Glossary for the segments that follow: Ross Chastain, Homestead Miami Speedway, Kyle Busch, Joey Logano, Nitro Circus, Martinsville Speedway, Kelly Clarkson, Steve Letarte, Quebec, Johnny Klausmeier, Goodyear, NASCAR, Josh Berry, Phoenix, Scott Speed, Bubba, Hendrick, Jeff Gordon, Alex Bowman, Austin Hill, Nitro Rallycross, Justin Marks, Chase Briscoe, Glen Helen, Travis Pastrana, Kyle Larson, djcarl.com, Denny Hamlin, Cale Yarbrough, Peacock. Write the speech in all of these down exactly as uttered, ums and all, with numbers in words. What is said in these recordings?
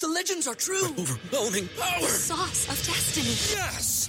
The legends are true. Overwhelming power! The sauce of destiny. Yes!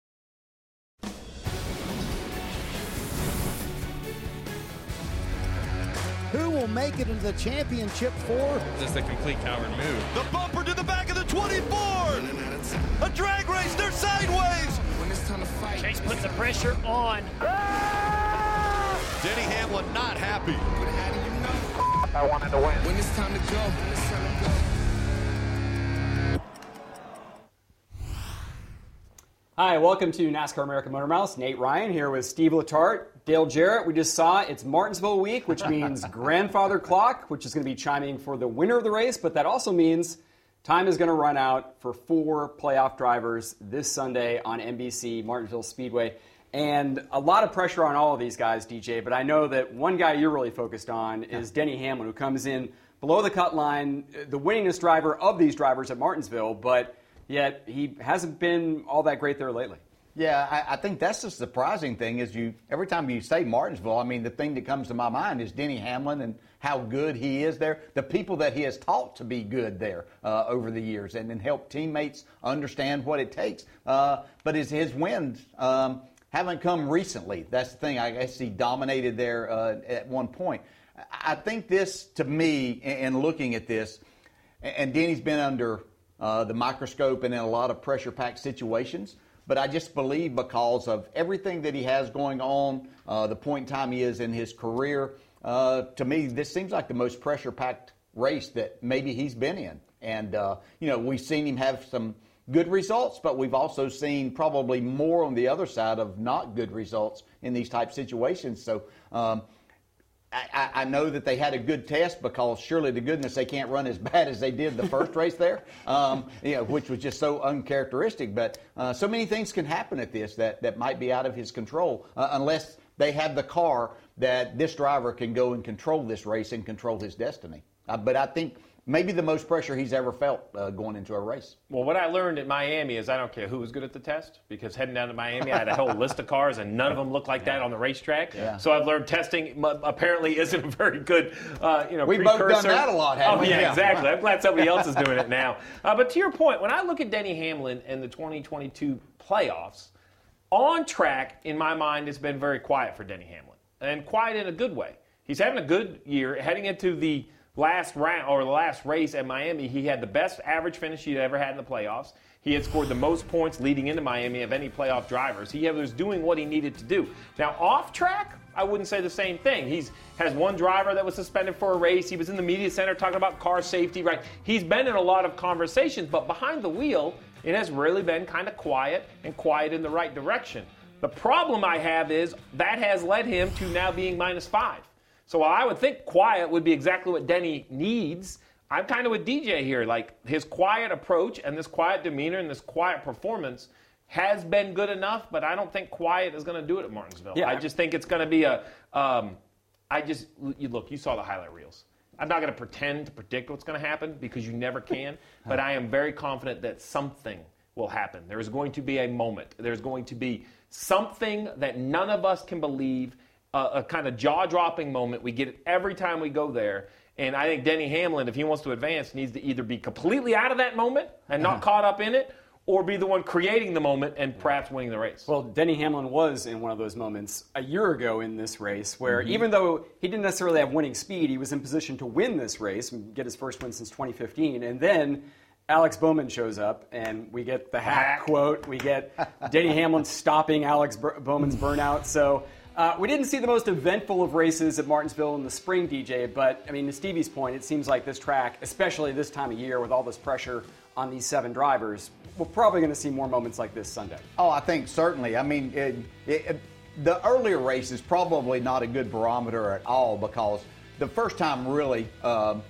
Who will make it into the championship for? Just a complete coward move. The bumper to the back of the twenty-four! A drag race, they're sideways! When it's time to fight. Chase puts the pressure on. Ah! Denny Hamlin not happy. But how do you know? I wanted to win. When it's time to go. When it's time to go. Hi, welcome to NASCAR American Motor Mouse. Nate Ryan here with Steve Letarte. Dale Jarrett, we just saw it's Martinsville week, which means grandfather clock, which is going to be chiming for the winner of the race, but that also means time is going to run out for four playoff drivers this Sunday on N B C, Martinsville Speedway. And a lot of pressure on all of these guys, D J, but I know that one guy you're really focused on is Denny Hamlin, who comes in below the cut line, the winningest driver of these drivers at Martinsville, but yet he hasn't been all that great there lately. Yeah, I, I think that's the surprising thing is you. Every time you say Martinsville, I mean, the thing that comes to my mind is Denny Hamlin and how good he is there, the people that he has taught to be good there uh, over the years and then help teammates understand what it takes. Uh, but his, his wins um, haven't come recently. That's the thing. I guess he dominated there uh, at one point. I think this, to me, and looking at this, and Denny's been under uh, the microscope and in a lot of pressure-packed situations. But I just believe because of everything that he has going on, uh, the point in time he is in his career, uh, to me, this seems like the most pressure-packed race that maybe he's been in. And, uh, you know, we've seen him have some good results, but we've also seen probably more on the other side of not good results in these type situations. So um, I, I know that they had a good test because surely to goodness they can't run as bad as they did the first race there, um, you know, which was just so uncharacteristic. But uh, so many things can happen at this that, that might be out of his control uh, unless they have the car that this driver can go and control this race and control his destiny. Uh, but I think maybe the most pressure he's ever felt uh, going into a race. Well, what I learned at Miami is I don't care who was good at the test because heading down to Miami, I had a whole list of cars and none of them looked like yeah. that on the racetrack. Yeah. So I've learned testing apparently isn't a very good, uh, you know, we precursor. We've both done that a lot, haven't oh, we? Yeah, yeah, exactly. I'm glad somebody else is doing it now. Uh, but to your point, when I look at Denny Hamlin and the twenty twenty-two playoffs, on track, in my mind, it's been very quiet for Denny Hamlin and quiet in a good way. He's having a good year heading into the Last round or the last race at Miami, he had the best average finish he'd ever had in the playoffs. He had scored the most points leading into Miami of any playoff drivers. He was doing what he needed to do. Now, off track, I wouldn't say the same thing. He's has one driver that was suspended for a race. He was in the media center talking about car safety, right? He's been in a lot of conversations, but behind the wheel, it has really been kind of quiet and quiet in the right direction. The problem I have is that has led him to now being minus five. So while I would think quiet would be exactly what Denny needs, I'm kind of with D J here. Like, his quiet approach and this quiet demeanor and this quiet performance has been good enough, but I don't think quiet is going to do it at Martinsville. Yeah, I just think it's going to be a um, – I just – you look, you saw the highlight reels. I'm not going to pretend to predict what's going to happen because you never can, but I am very confident that something will happen. There is going to be a moment. There's going to be something that none of us can believe. Uh, a kind of jaw-dropping moment. We get it every time we go there. And I think Denny Hamlin, if he wants to advance, needs to either be completely out of that moment and not uh-huh. caught up in it, or be the one creating the moment and perhaps winning the race. Well, Denny Hamlin was in one of those moments a year ago in this race where mm-hmm. even though he didn't necessarily have winning speed, he was in position to win this race and get his first win since twenty fifteen. And then Alex Bowman shows up, and we get the hack quote. We get Denny Hamlin stopping Alex Bur- Bowman's burnout. So uh, we didn't see the most eventful of races at Martinsville in the spring, D J, but, I mean, to Stevie's point, it seems like this track, especially this time of year with all this pressure on these seven drivers, we're probably going to see more moments like this Sunday. Oh, I think certainly. I mean, it, it, the earlier race is probably not a good barometer at all because the first time really, um,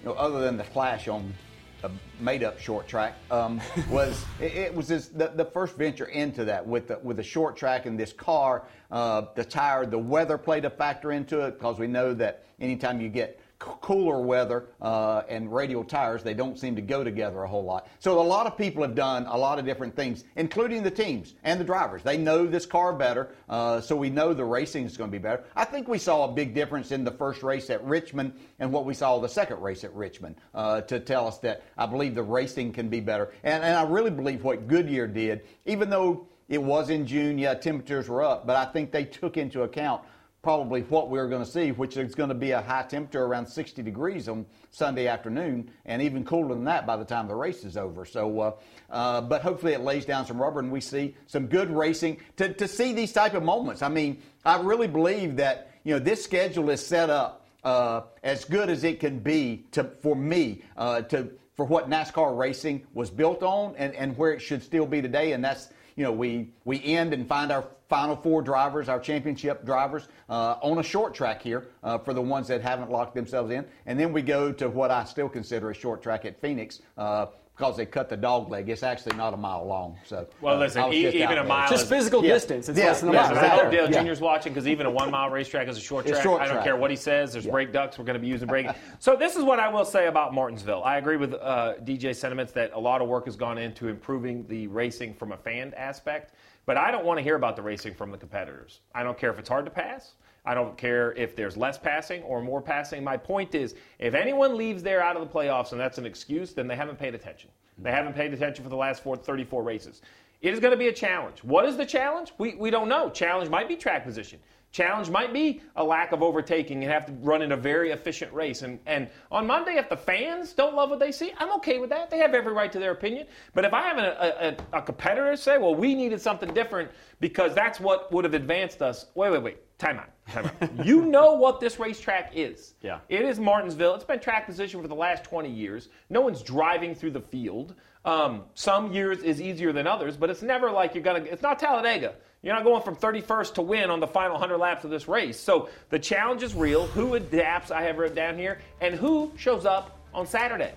you know, other than the flash on a made-up short track, um, was it, it was this, the, the first venture into that with the, with the short track and this car, uh, the tire, the weather played a factor into it because we know that anytime you get c- cooler weather uh, and radial tires, they don't seem to go together a whole lot. So a lot of people have done a lot of different things, including the teams and the drivers. They know this car better, uh, so we know the racing is going to be better. I think we saw a big difference in the first race at Richmond and what we saw the second race at Richmond uh, to tell us that I believe the racing can be better. And, and I really believe what Goodyear did, even though it was in June, yeah, temperatures were up, but I think they took into account probably what we're going to see, which is going to be a high temperature around sixty degrees on Sunday afternoon and even cooler than that by the time the race is over. So, uh, uh, but hopefully it lays down some rubber and we see some good racing to, to see these type of moments. I mean, I really believe that, you know, this schedule is set up uh, as good as it can be to for me uh, to for what NASCAR racing was built on and, and where it should still be today. And that's, you know, we, we end and find our final four drivers, our championship drivers, uh, on a short track here uh, for the ones that haven't locked themselves in. And then we go to what I still consider a short track at Phoenix uh, because they cut the dog leg. It's actually not a mile long. So well, listen, uh, e- even a mile it's just is... physical yeah. distance. It's yeah. less than a yeah. mile. I hope Dale yeah. Junior's watching because even a one-mile racetrack is a short track. Short I don't track. care what he says. There's yeah. brake ducts. We're going to be using brake. So this is what I will say about Martinsville. I agree with uh, D J's sentiments that a lot of work has gone into improving the racing from a fan aspect. But I don't want to hear about the racing from the competitors. I don't care if it's hard to pass. I don't care if there's less passing or more passing. My point is, if anyone leaves there out of the playoffs and that's an excuse, then they haven't paid attention. They haven't paid attention for the last four, thirty-four races. It is going to be a challenge. What is the challenge? We we don't know. Challenge might be track position. Challenge might be a lack of overtaking and have to run in a very efficient race. And, and on Monday, if the fans don't love what they see, I'm okay with that. They have every right to their opinion. But if I have a, a, a competitor say, well, we needed something different because that's what would have advanced us. Wait, wait, wait. Time out. Time out. You know what this racetrack is. Yeah. It is Martinsville. It's been track position for the last twenty years. No one's driving through the field. Um, some years is easier than others, but it's never like you're going to – it's not Talladega. You're not going from thirty-first to win on the final one hundred laps of this race. So the challenge is real. Who adapts, I have written down here, and who shows up on Saturday.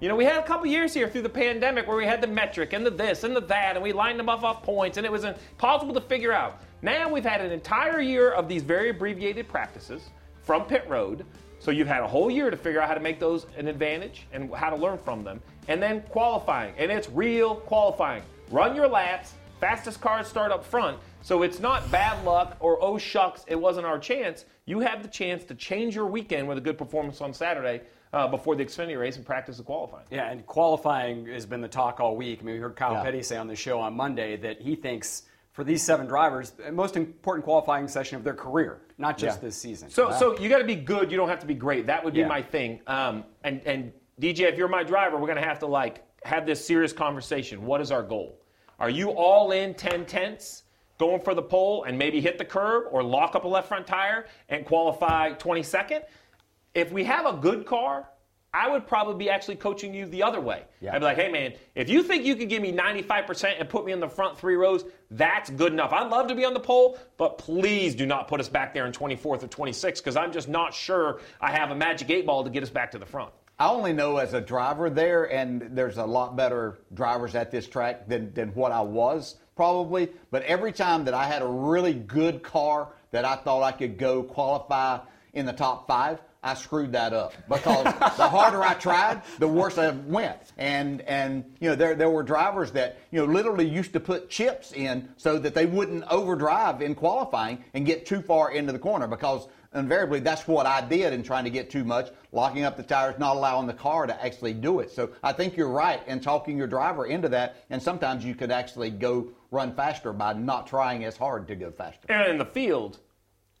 You know, we had a couple years here through the pandemic where we had the metric and the this and the that, and we lined them up off points, and it was impossible to figure out. Now we've had an entire year of these very abbreviated practices from pit road. So you've had a whole year to figure out how to make those an advantage and how to learn from them. And then qualifying, and it's real qualifying. Run your laps. Fastest cars start up front, so it's not bad luck or, oh, shucks, it wasn't our chance. You have the chance to change your weekend with a good performance on Saturday uh, before the Xfinity race and practice the qualifying. Yeah, and qualifying has been the talk all week. I mean, we heard Kyle yeah. Petty say on the show on Monday that he thinks for these seven drivers, the most important qualifying session of their career, not just yeah. this season. So wow. so you got to be good. You don't have to be great. That would be yeah. my thing. Um, and, and, D J, if you're my driver, we're going to have to, like, have this serious conversation. What is our goal? Are you all in ten tenths, going for the pole and maybe hit the curb or lock up a left front tire and qualify twenty-second? If we have a good car, I would probably be actually coaching you the other way. Yeah. I'd be like, hey, man, if you think you could give me ninety-five percent and put me in the front three rows, that's good enough. I'd love to be on the pole, but please do not put us back there in twenty-fourth or twenty-sixth because I'm just not sure I have a magic eight ball to get us back to the front. I only know as a driver there, and there's a lot better drivers at this track than, than what I was probably. But every time that I had a really good car that I thought I could go qualify in the top five, I screwed that up because the harder I tried, the worse I went. And, and you know, there there were drivers that, you know, literally used to put chips in so that they wouldn't overdrive in qualifying and get too far into the corner because invariably that's what I did in trying to get too much, locking up the tires, not allowing the car to actually do it. So I think you're right in talking your driver into that, and sometimes you could actually go run faster by not trying as hard to go faster. And in the field,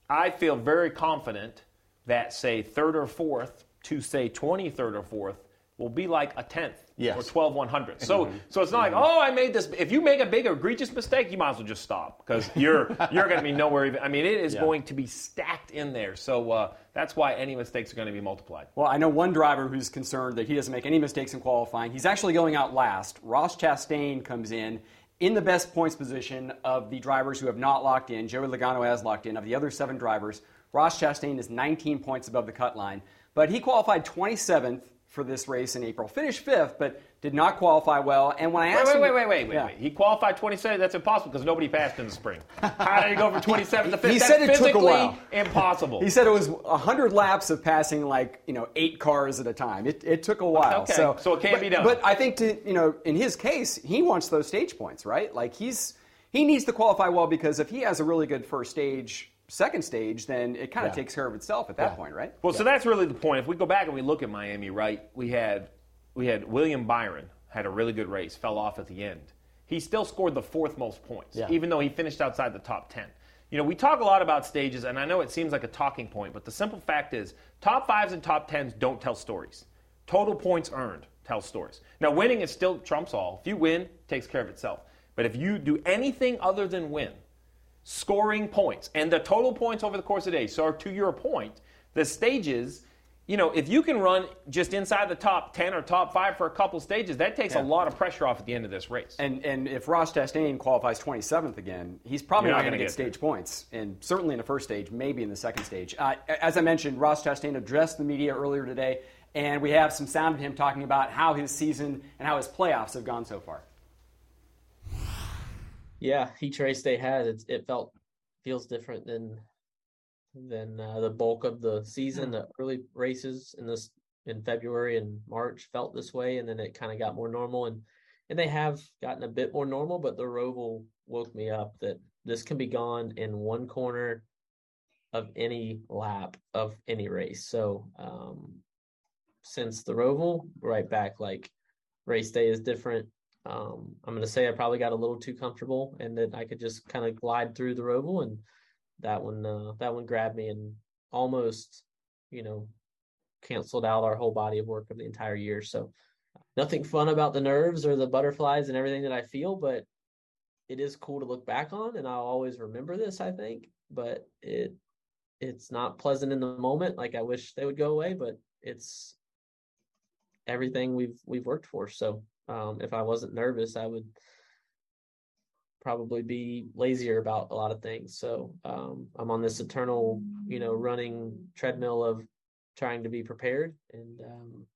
I feel very confident that, say, third or fourth to, say, twenty-third or fourth will be like a tenth yes. or twelve one hundredths. So mm-hmm. so it's not mm-hmm. like, oh, I made this. If you make a big egregious mistake, you might as well just stop because you're you're going to be nowhere. Even, I mean, it is yeah. going to be stacked in there. So uh, that's why any mistakes are going to be multiplied. Well, I know one driver who's concerned that he doesn't make any mistakes in qualifying. He's actually going out last. Ross Chastain comes in in the best points position of the drivers who have not locked in. Joey Logano has locked in. Of the other seven drivers, Ross Chastain is nineteen points above the cut line, but he qualified twenty-seventh. For this race in April. Finished fifth, but did not qualify well. And when I asked wait, him... Wait, wait, wait, wait, yeah. wait, wait. He qualified twenty-seventh. That's impossible because nobody passed in the spring. How did he go from twenty-seventh to fifth? He That's said it physically took a while. Impossible. He said it was one hundred laps of passing, like, you know, eight cars at a time. It, it took a while. Okay, so, so it can't but, be done. But I think, to you know, in his case, he wants those stage points, right? Like, he's he needs to qualify well because if he has a really good first stage... second stage, then it kind of yeah. takes care of itself at that yeah. point, right? Well, yeah. so that's really the point. If we go back and we look at Miami, right, we had we had William Byron had a really good race, fell off at the end. He still scored the fourth most points, yeah. even though he finished outside the top ten. You know, we talk a lot about stages, and I know it seems like a talking point, but the simple fact is top fives and top tens don't tell stories. Total points earned tell stories. Now, winning is still trumps all. If you win, it takes care of itself. But if you do anything other than win, scoring points, and the total points over the course of the day. So to your point, the stages, you know, if you can run just inside the top ten or top five for a couple stages, that takes yeah. a lot of pressure off at the end of this race. And and if Ross Chastain qualifies twenty-seventh again, he's probably You're not going to get, get stage there. points, and certainly in the first stage, maybe in the second stage. Uh, as I mentioned, Ross Chastain addressed the media earlier today, and we have some sound of him talking about how his season and how his playoffs have gone so far. Yeah, each race they had, it, it felt feels different than than uh, the bulk of the season. The early races in this in February and March felt this way, and then it kind of got more normal. And, and they have gotten a bit more normal, but the Roval woke me up that this can be gone in one corner of any lap of any race. So um, since the Roval, right back, like race day is different. Um, I'm going to say I probably got a little too comfortable and that I could just kind of glide through the Roval, and that one uh, that one grabbed me and almost, you know, canceled out our whole body of work of the entire year. So nothing fun about the nerves or the butterflies and everything that I feel, but it is cool to look back on, and I'll always remember this, I think, but it it's not pleasant in the moment. Like I wish they would go away, but it's everything we've we've worked for. So Um, if I wasn't nervous, I would probably be lazier about a lot of things. So um, I'm on this eternal, you know, running treadmill of trying to be prepared and um,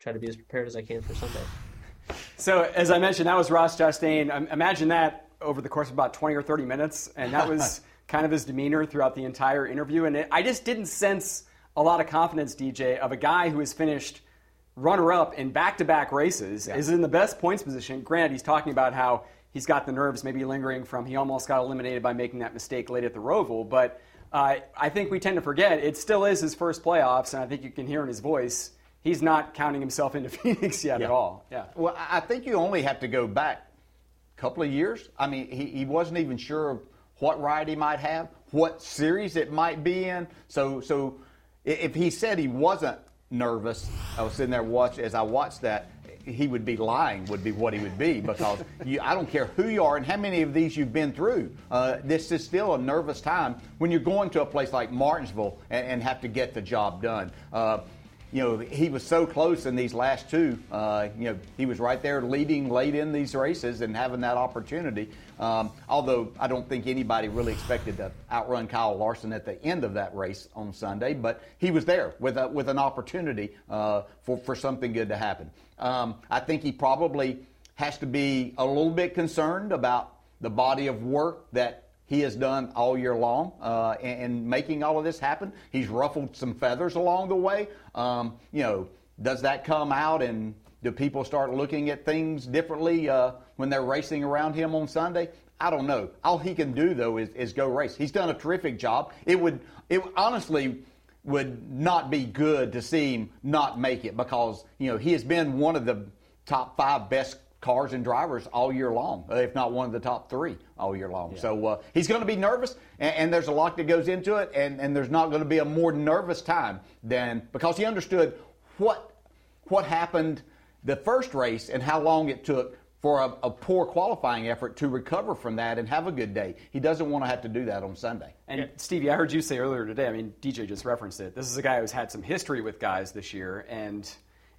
try to be as prepared as I can for Sunday. So as I mentioned, that was Ross Chastain. Um, imagine that over the course of about twenty or thirty minutes. And that was kind of his demeanor throughout the entire interview. And it, I just didn't sense a lot of confidence, D J, of a guy who has finished runner-up in back-to-back races, yeah. is in the best points position. Granted, he's talking about how he's got the nerves maybe lingering from he almost got eliminated by making that mistake late at the Roval, but uh, I think we tend to forget it still is his first playoffs, and I think you can hear in his voice he's not counting himself into Phoenix yet yeah. at all. Yeah. Well, I think you only have to go back a couple of years. I mean, he, he wasn't even sure of what ride he might have, what series it might be in. So, so if he said he wasn't nervous, I was sitting there watching, as I watched that, he would be lying, would be what he would be, because you, I don't care who you are and how many of these you've been through. Uh, this is still a nervous time when you're going to a place like Martinsville and, and have to get the job done. Uh, you know, he was so close in these last two. Uh, you know, he was right there leading late in these races and having that opportunity. Um, although I don't think anybody really expected to outrun Kyle Larson at the end of that race on Sunday, but he was there with a, with an opportunity uh, for, for something good to happen. Um, I think he probably has to be a little bit concerned about the body of work that he has done all year long, uh, and, and making all of this happen. He's ruffled some feathers along the way. Um, you know, does that come out, and do people start looking at things differently uh, when they're racing around him on Sunday? I don't know. All he can do, though, is, is go race. He's done a terrific job. It would, it honestly would not be good to see him not make it, because, you know, he has been one of the top five best cars and drivers all year long, if not one of the top three all year long. Yeah. So uh, he's going to be nervous, and, and there's a lot that goes into it, and, and there's not going to be a more nervous time than, because he understood what what happened the first race and how long it took for a, a poor qualifying effort to recover from that and have a good day. He doesn't want to have to do that on Sunday. And, yeah. Stevie, I heard you say earlier today, I mean, D J just referenced it, this is a guy who's had some history with guys this year, and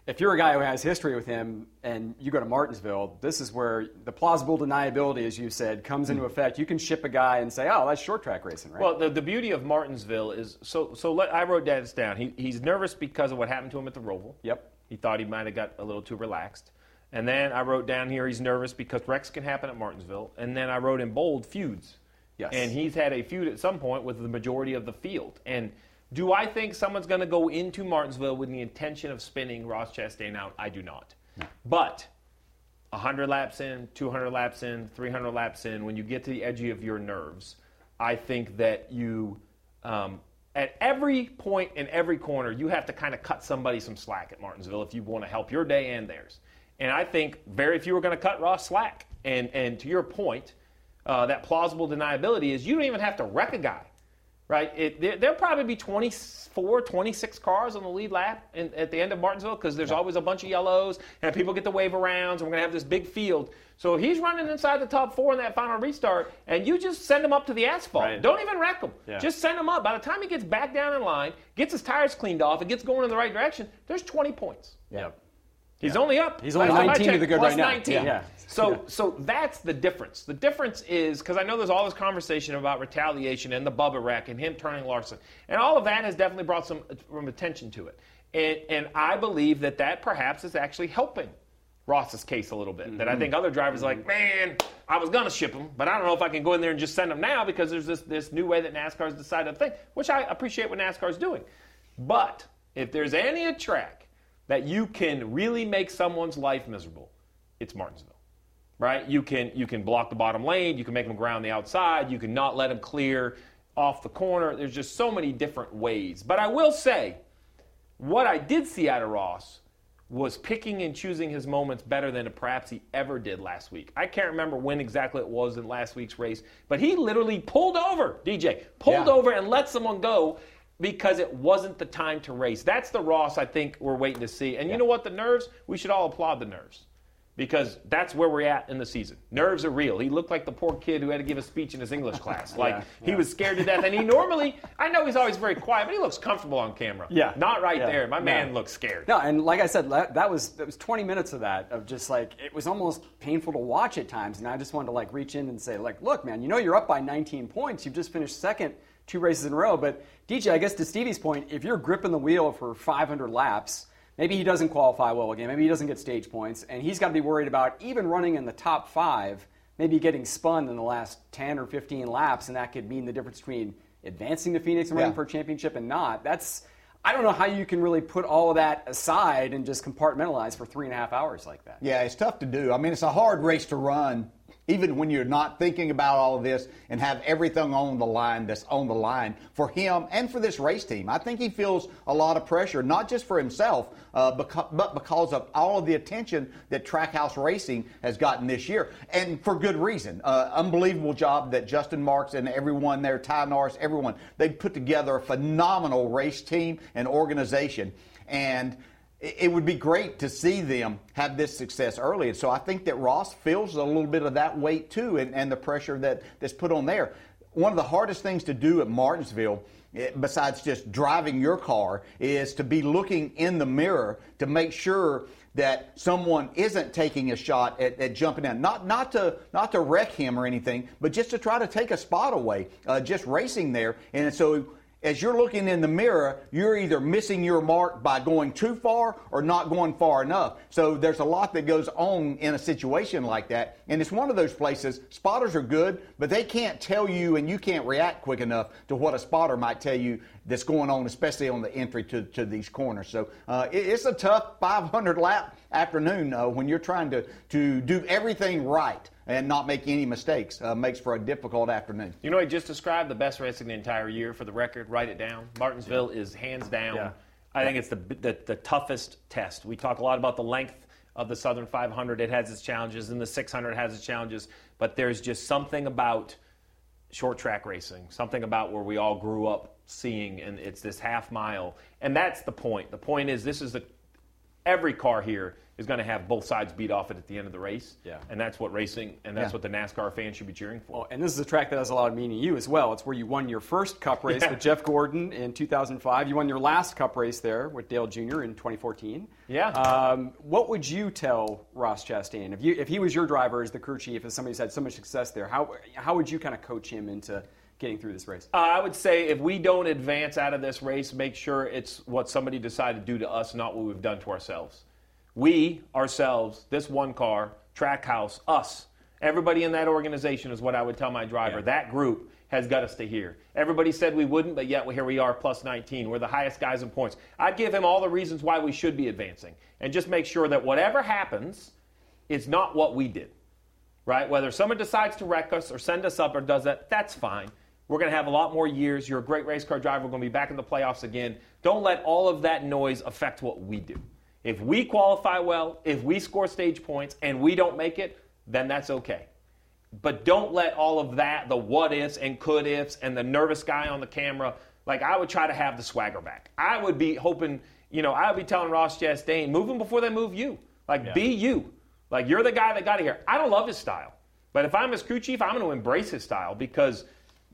if you're a guy who has history with him and you go to Martinsville, this is where the plausible deniability, as you said, comes mm-hmm. into effect. You can ship a guy and say, oh, that's short track racing, right? Well, the, the beauty of Martinsville is, so so let, I wrote that down. He, he's nervous because of what happened to him at the Roval. Yep. He thought he might have got a little too relaxed. And then I wrote down here he's nervous because wrecks can happen at Martinsville. And then I wrote in bold, feuds. Yes. And he's had a feud at some point with the majority of the field. And do I think someone's going to go into Martinsville with the intention of spinning Ross Chastain out? I do not. No. But one hundred laps in, two hundred laps in, three hundred laps in, when you get to the edge of your nerves, I think that you, um, at every point in every corner, you have to kind of cut somebody some slack at Martinsville if you want to help your day and theirs. And I think very few are going to cut Ross slack. And and to your point, uh, that plausible deniability is you don't even have to wreck a guy, right? It, there, there'll probably be twenty-four, twenty-six cars on the lead lap in, at the end of Martinsville because there's yeah. always a bunch of yellows and people get to wave arounds and we're going to have this big field. So he's running inside the top four in that final restart and you just send him up to the asphalt. Right. Don't even wreck him. Yeah. Just send him up. By the time he gets back down in line, gets his tires cleaned off, and gets going in the right direction, there's twenty points. Yeah. yeah. He's yeah. only up. He's only nineteen to the good right now. nineteen Yeah. Yeah. So, yeah. so that's the difference. The difference is, because I know there's all this conversation about retaliation and the Bubba wreck and him turning Larson. And all of that has definitely brought some, some attention to it. And, and I believe that that perhaps is actually helping Ross's case a little bit. Mm-hmm. That I think other drivers mm-hmm. are like, man, I was going to ship him, but I don't know if I can go in there and just send him now because there's this, this new way that NASCAR's decided to think, which I appreciate what NASCAR's doing. But if there's any a track that you can really make someone's life miserable, it's Martinsville, right? You can you can block the bottom lane, you can make them ground the outside, you can not let them clear off the corner. There's just so many different ways. But I will say, what I did see out of Ross was picking and choosing his moments better than perhaps he ever did last week. I can't remember when exactly it was in last week's race, but he literally pulled over, D J, pulled yeah. over and let someone go, because it wasn't the time to race. That's the Ross I think we're waiting to see. And yeah. you know what? The nerves, we should all applaud the nerves because that's where we're at in the season. Nerves are real. He looked like the poor kid who had to give a speech in his English class. Like yeah, yeah. he was scared to death. And he normally, I know he's always very quiet, but he looks comfortable on camera. Yeah. Not right yeah. there. My yeah. man looks scared. No, and like I said, that was, that was twenty minutes of that, of just like, it was almost painful to watch at times. And I just wanted to like reach in and say like, look, man, you know you're up by nineteen points. You've just finished second two races in a row. But D J, I guess to Stevie's point, if you're gripping the wheel for five hundred laps, maybe he doesn't qualify well again, maybe he doesn't get stage points, and he's got to be worried about even running in the top five, maybe getting spun in the last ten or fifteen laps, and that could mean the difference between advancing to Phoenix and running yeah. for a championship and not. That's, I don't know how you can really put all of that aside and just compartmentalize for three and a half hours like that. Yeah, it's tough to do. I mean, it's a hard race to run, even when you're not thinking about all of this and have everything on the line that's on the line for him and for this race team. I think he feels a lot of pressure, not just for himself, uh, because, but because of all of the attention that Trackhouse Racing has gotten this year, and for good reason. Uh, unbelievable job that Justin Marks and everyone there, Ty Norris, everyone, they've put together a phenomenal race team and organization. And it would be great to see them have this success early. And so I think that Ross feels a little bit of that weight too, and, and the pressure that, that's put on there. One of the hardest things to do at Martinsville, besides just driving your car, is to be looking in the mirror to make sure that someone isn't taking a shot at, at jumping in. Not not to not to wreck him or anything, but just to try to take a spot away, uh, just racing there. And so as you're looking in the mirror, you're either missing your mark by going too far or not going far enough. So there's a lot that goes on in a situation like that. And it's one of those places, spotters are good, but they can't tell you and you can't react quick enough to what a spotter might tell you that's going on, especially on the entry to, to these corners. So uh, it, it's a tough five hundred lap afternoon uh, when you're trying to, to do everything right and not make any mistakes. Uh, makes for a difficult afternoon. You know, he just described the best race of the entire year. For the record, write it down. Martinsville yeah. is hands down. Yeah. I yeah. think it's the, the the toughest test. We talk a lot about the length of the Southern five hundred. It has its challenges, and the six hundred has its challenges. But there's just something about short track racing, something about where we all grew up seeing, and it's this half mile. And that's the point. The point is this is the every car here is going to have both sides beat off it at the end of the race. Yeah. And that's what racing, and that's yeah. what the NASCAR fans should be cheering for. Oh, and this is a track that has a lot of meaning to you as well. It's where you won your first Cup race yeah. with Jeff Gordon in two thousand five. You won your last Cup race there with Dale Junior in twenty fourteen. Yeah. Um, what would you tell Ross Chastain? If you if he was your driver as the crew chief, as somebody who's had so much success there, how how would you kind of coach him into getting through this race? Uh, I would say if we don't advance out of this race, make sure it's what somebody decided to do to us, not what we've done to ourselves. We, ourselves, this one car, Trackhouse, us, everybody in that organization is what I would tell my driver. Yeah. That group has got us to here. Everybody said we wouldn't, but yet here we are, plus nineteen. We're the highest guys in points. I'd give him all the reasons why we should be advancing and just make sure that whatever happens, it's not what we did, right? Whether someone decides to wreck us or send us up or does that, that's fine. We're going to have a lot more years. You're a great race car driver. We're going to be back in the playoffs again. Don't let all of that noise affect what we do. If we qualify well, if we score stage points and we don't make it, then that's okay. But don't let all of that, the what-ifs and could-ifs and the nervous guy on the camera, like I would try to have the swagger back. I would be hoping, you know, I would be telling Ross Chastain, move them before they move you. Like, yeah. be you. Like, you're the guy that got it here. I don't love his style. But if I'm his crew chief, I'm going to embrace his style because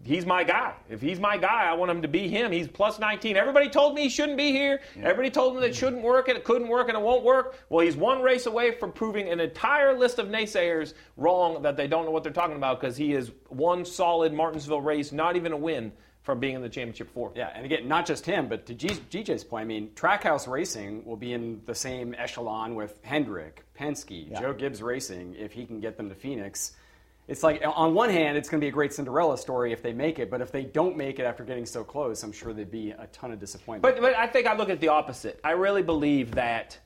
he's my guy. If he's my guy, I want him to be him. He's plus nineteen. Everybody told me he shouldn't be here. Yeah. Everybody told me that it shouldn't work and it couldn't work and it won't work. Well, he's one race away from proving an entire list of naysayers wrong that they don't know what they're talking about because he is one solid Martinsville race, not even a win from being in the championship four. Yeah, and again, not just him, but to G J's point, I mean, Trackhouse Racing will be in the same echelon with Hendrick, Penske, yeah. Joe Gibbs Racing if he can get them to Phoenix. It's like, on one hand, it's going to be a great Cinderella story if they make it, but if they don't make it after getting so close, I'm sure there'd be a ton of disappointment. But, but I think I look at the opposite. I really believe that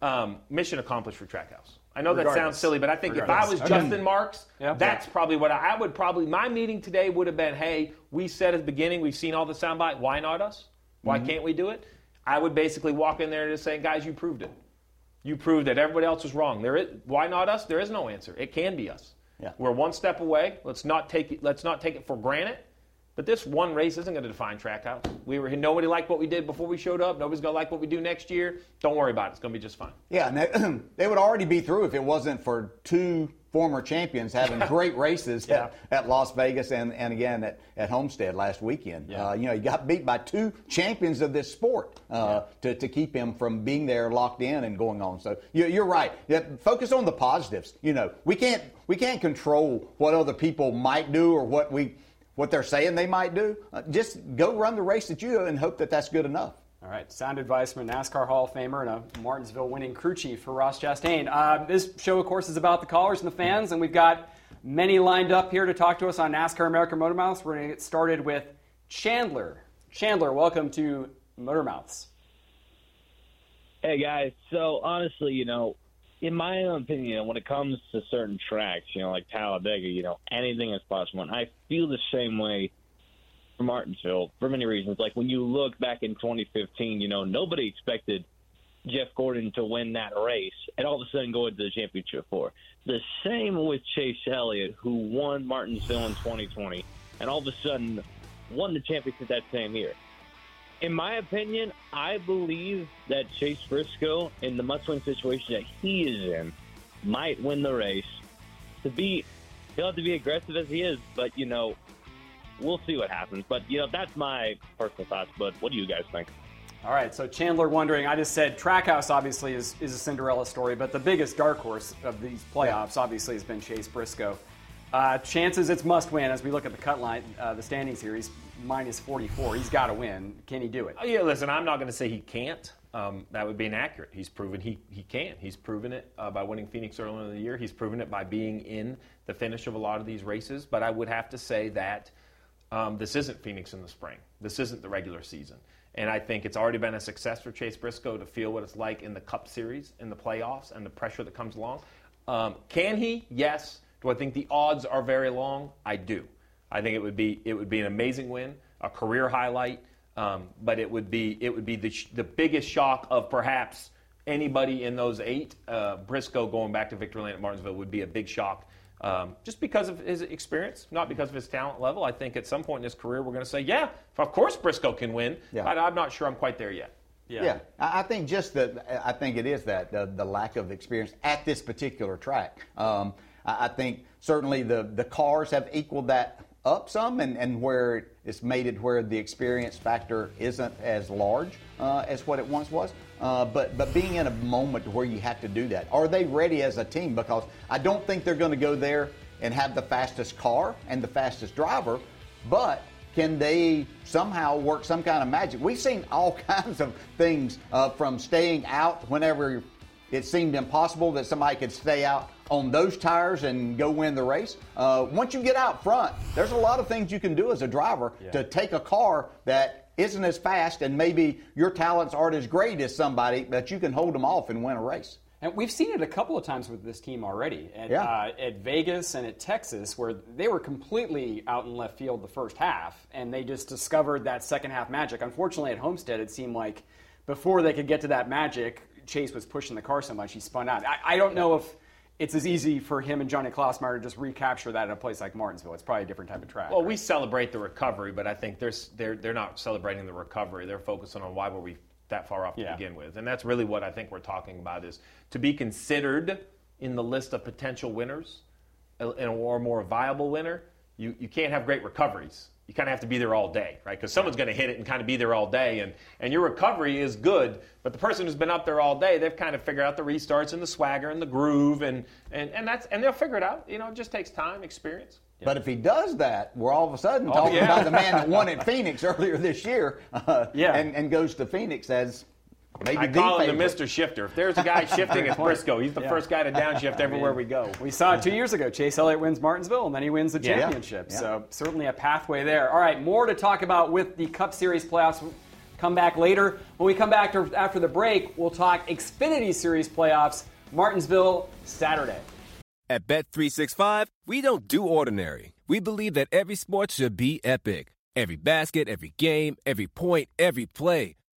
um, mission accomplished for Trackhouse. I know Regardless. that sounds silly, but I think Regardless. if I was Justin okay. Marks, yep. that's yep. probably what I, I would probably, my meeting today would have been, hey, we said at the beginning, we've seen all the soundbite, why not us? Why mm-hmm. can't we do it? I would basically walk in there and just say, guys, you proved it. You proved that everybody else was wrong. There is, why not us? There is no answer. It can be us. Yeah. We're one step away. Let's not take it. Let's not take it for granted. But this one race isn't going to define Trackhouse. We were nobody liked what we did before we showed up. Nobody's going to like what we do next year. Don't worry about it. It's going to be just fine. Yeah, and they, they would already be through if it wasn't for two former champions having great races yeah. at, at Las Vegas and, and again at, at Homestead last weekend. Yeah. Uh, you know, you got beat by two champions of this sport uh, yeah. to, to keep him from being there locked in and going on. So you, you're right. Yeah, focus on the positives. You know, we can't we can't control what other people might do or what we what they're saying they might do. Uh, just go run the race that you do and hope that that's good enough. All right, sound advice from a NASCAR Hall of Famer and a Martinsville winning crew chief for Ross Chastain. Uh, this show, of course, is about the callers and the fans, and we've got many lined up here to talk to us on NASCAR American Motormouths. We're going to get started with Chandler. Chandler, welcome to Motormouths. Hey, guys. So, honestly, you know, in my own opinion, when it comes to certain tracks, you know, like Talladega, you know, anything is possible. And I feel the same way for Martinsville for many reasons. Like when you look back in twenty fifteen, you know, nobody expected Jeff Gordon to win that race and all of a sudden go into the championship four. The same with Chase Elliott, who won Martinsville in twenty twenty and all of a sudden won the championship that same year. In my opinion, I believe that Chase Briscoe, in the must-win situation that he is in, might win the race. To be, he'll have to be aggressive as he is, but, you know, we'll see what happens. But, you know, that's my personal thoughts. But what do you guys think? All right. So Chandler wondering, I just said Trackhouse obviously is, is a Cinderella story, but the biggest dark horse of these playoffs yeah. obviously has been Chase Briscoe. Uh, chances it's must win as we look at the cut line, uh, the standings here. He's minus forty-four. He's got to win. Can he do it? Oh, yeah, listen, I'm not going to say he can't. Um, that would be inaccurate. He's proven he, he can. He's proven it uh, by winning Phoenix earlier in the year. He's proven it by being in the finish of a lot of these races. But I would have to say that Um, this isn't Phoenix in the spring. This isn't the regular season. And I think it's already been a success for Chase Briscoe to feel what it's like in the Cup Series, in the playoffs, and the pressure that comes along. Um, can he? Yes. Do I think the odds are very long? I do. I think it would be it would be an amazing win, a career highlight, um, but it would be it would be the sh- the biggest shock of perhaps anybody in those eight. Uh, Briscoe going back to victory lane at Martinsville would be a big shock. Um, just because of his experience, not because of his talent level. I think at some point in his career we're going to say, yeah, of course Briscoe can win. Yeah. I, I'm not sure I'm quite there yet. Yeah. yeah, I think just the I think it is that the, the lack of experience at this particular track. Um, I, I think certainly the, the cars have equaled that up some, and, and where it's made it where the experience factor isn't as large uh, as what it once was. Uh, but but being in a moment where you have to do that, are they ready as a team? Because I don't think they're going to go there and have the fastest car and the fastest driver, but can they somehow work some kind of magic? We've seen all kinds of things uh, from staying out whenever it seemed impossible that somebody could stay out on those tires and go win the race. Uh, once you get out front, there's a lot of things you can do as a driver yeah. to take a car that isn't as fast and maybe your talents aren't as great as somebody, but you can hold them off and win a race. And we've seen it a couple of times with this team already, at, yeah. uh, at Vegas and at Texas, where they were completely out in left field the first half, and they just discovered that second half magic. Unfortunately, at Homestead, it seemed like before they could get to that magic, Chase was pushing the car so much he spun out. I, I don't know if it's as easy for him and Johnny Klausmeier to just recapture that at a place like Martinsville. It's probably a different type of track. Well, right? We celebrate the recovery, but I think they're, they're, they're not celebrating the recovery. They're focusing on why were we that far off to yeah. begin with. And that's really what I think we're talking about, is to be considered in the list of potential winners or more viable winner, you, you can't have great recoveries. You kind of have to be there all day, right? Because someone's going to hit it and kind of be there all day. And, and your recovery is good, but the person who's been up there all day, they've kind of figured out the restarts and the swagger and the groove, and, and, and, that's, and they'll figure it out. You know, it just takes time, experience. Yeah. But if he does that, we're all of a sudden talking oh, yeah. about the man that won at Phoenix earlier this year uh, yeah. and, and goes to Phoenix as maybe I the call favorite. Him the Mister Shifter. If there's a guy shifting, it's Briscoe. He's the yeah. first guy to downshift I everywhere mean, we go. We saw it two years ago. Chase Elliott wins Martinsville, and then he wins the yeah. championship. Yeah. So certainly a pathway there. All right, more to talk about with the Cup Series playoffs. We'll come back later. When we come back to, after the break, we'll talk Xfinity Series playoffs, Martinsville, Saturday. At Bet three sixty-five, we don't do ordinary. We believe that every sport should be epic. Every basket, every game, every point, every play.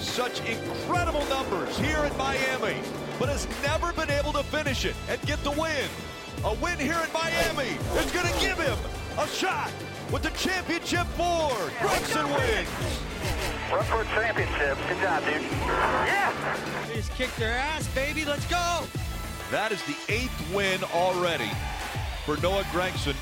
such incredible numbers here in Miami, but has never been able to finish it and get the win. A win here in Miami is going to give him a shot with the championship board. Gregson wins. Run for a championship. Good job, dude. Yeah. Just kicked their ass, baby. Let's go. That is the eighth win already for Noah Gregson.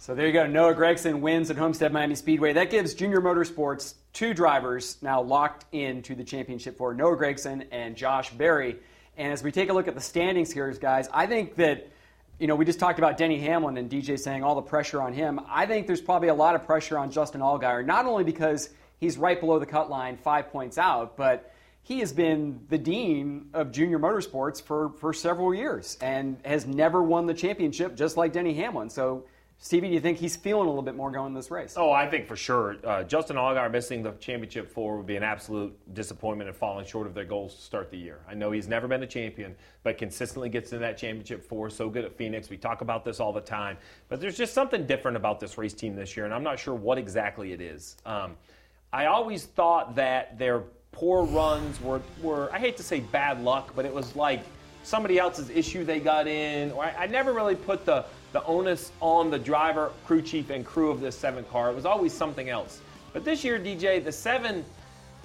So there you go. Noah Gregson wins at Homestead Miami Speedway. That gives Junior Motorsports two drivers now locked into the championship for Noah Gregson and Josh Berry. And as we take a look at the standings here, guys, I think that, you know, we just talked about Denny Hamlin and D J saying all the pressure on him. I think there's probably a lot of pressure on Justin Allgaier, not only because he's right below the cut line, five points out, but he has been the dean of Junior Motorsports for, for several years and has never won the championship, just like Denny Hamlin. So Stevie, do you think he's feeling a little bit more going this race? Oh, I think for sure. Uh, Justin Allgaier missing the championship four would be an absolute disappointment and falling short of their goals to start the year. I know he's never been a champion, but consistently gets into that championship four, so good at Phoenix. We talk about this all the time. But there's just something different about this race team this year, and I'm not sure what exactly it is. Um, I always thought that their poor runs were, were, I hate to say bad luck, but it was like somebody else's issue they got in. Or I, I never really put the the onus on the driver, crew chief, and crew of this seven car. It was always something else. But this year, D J, the seven,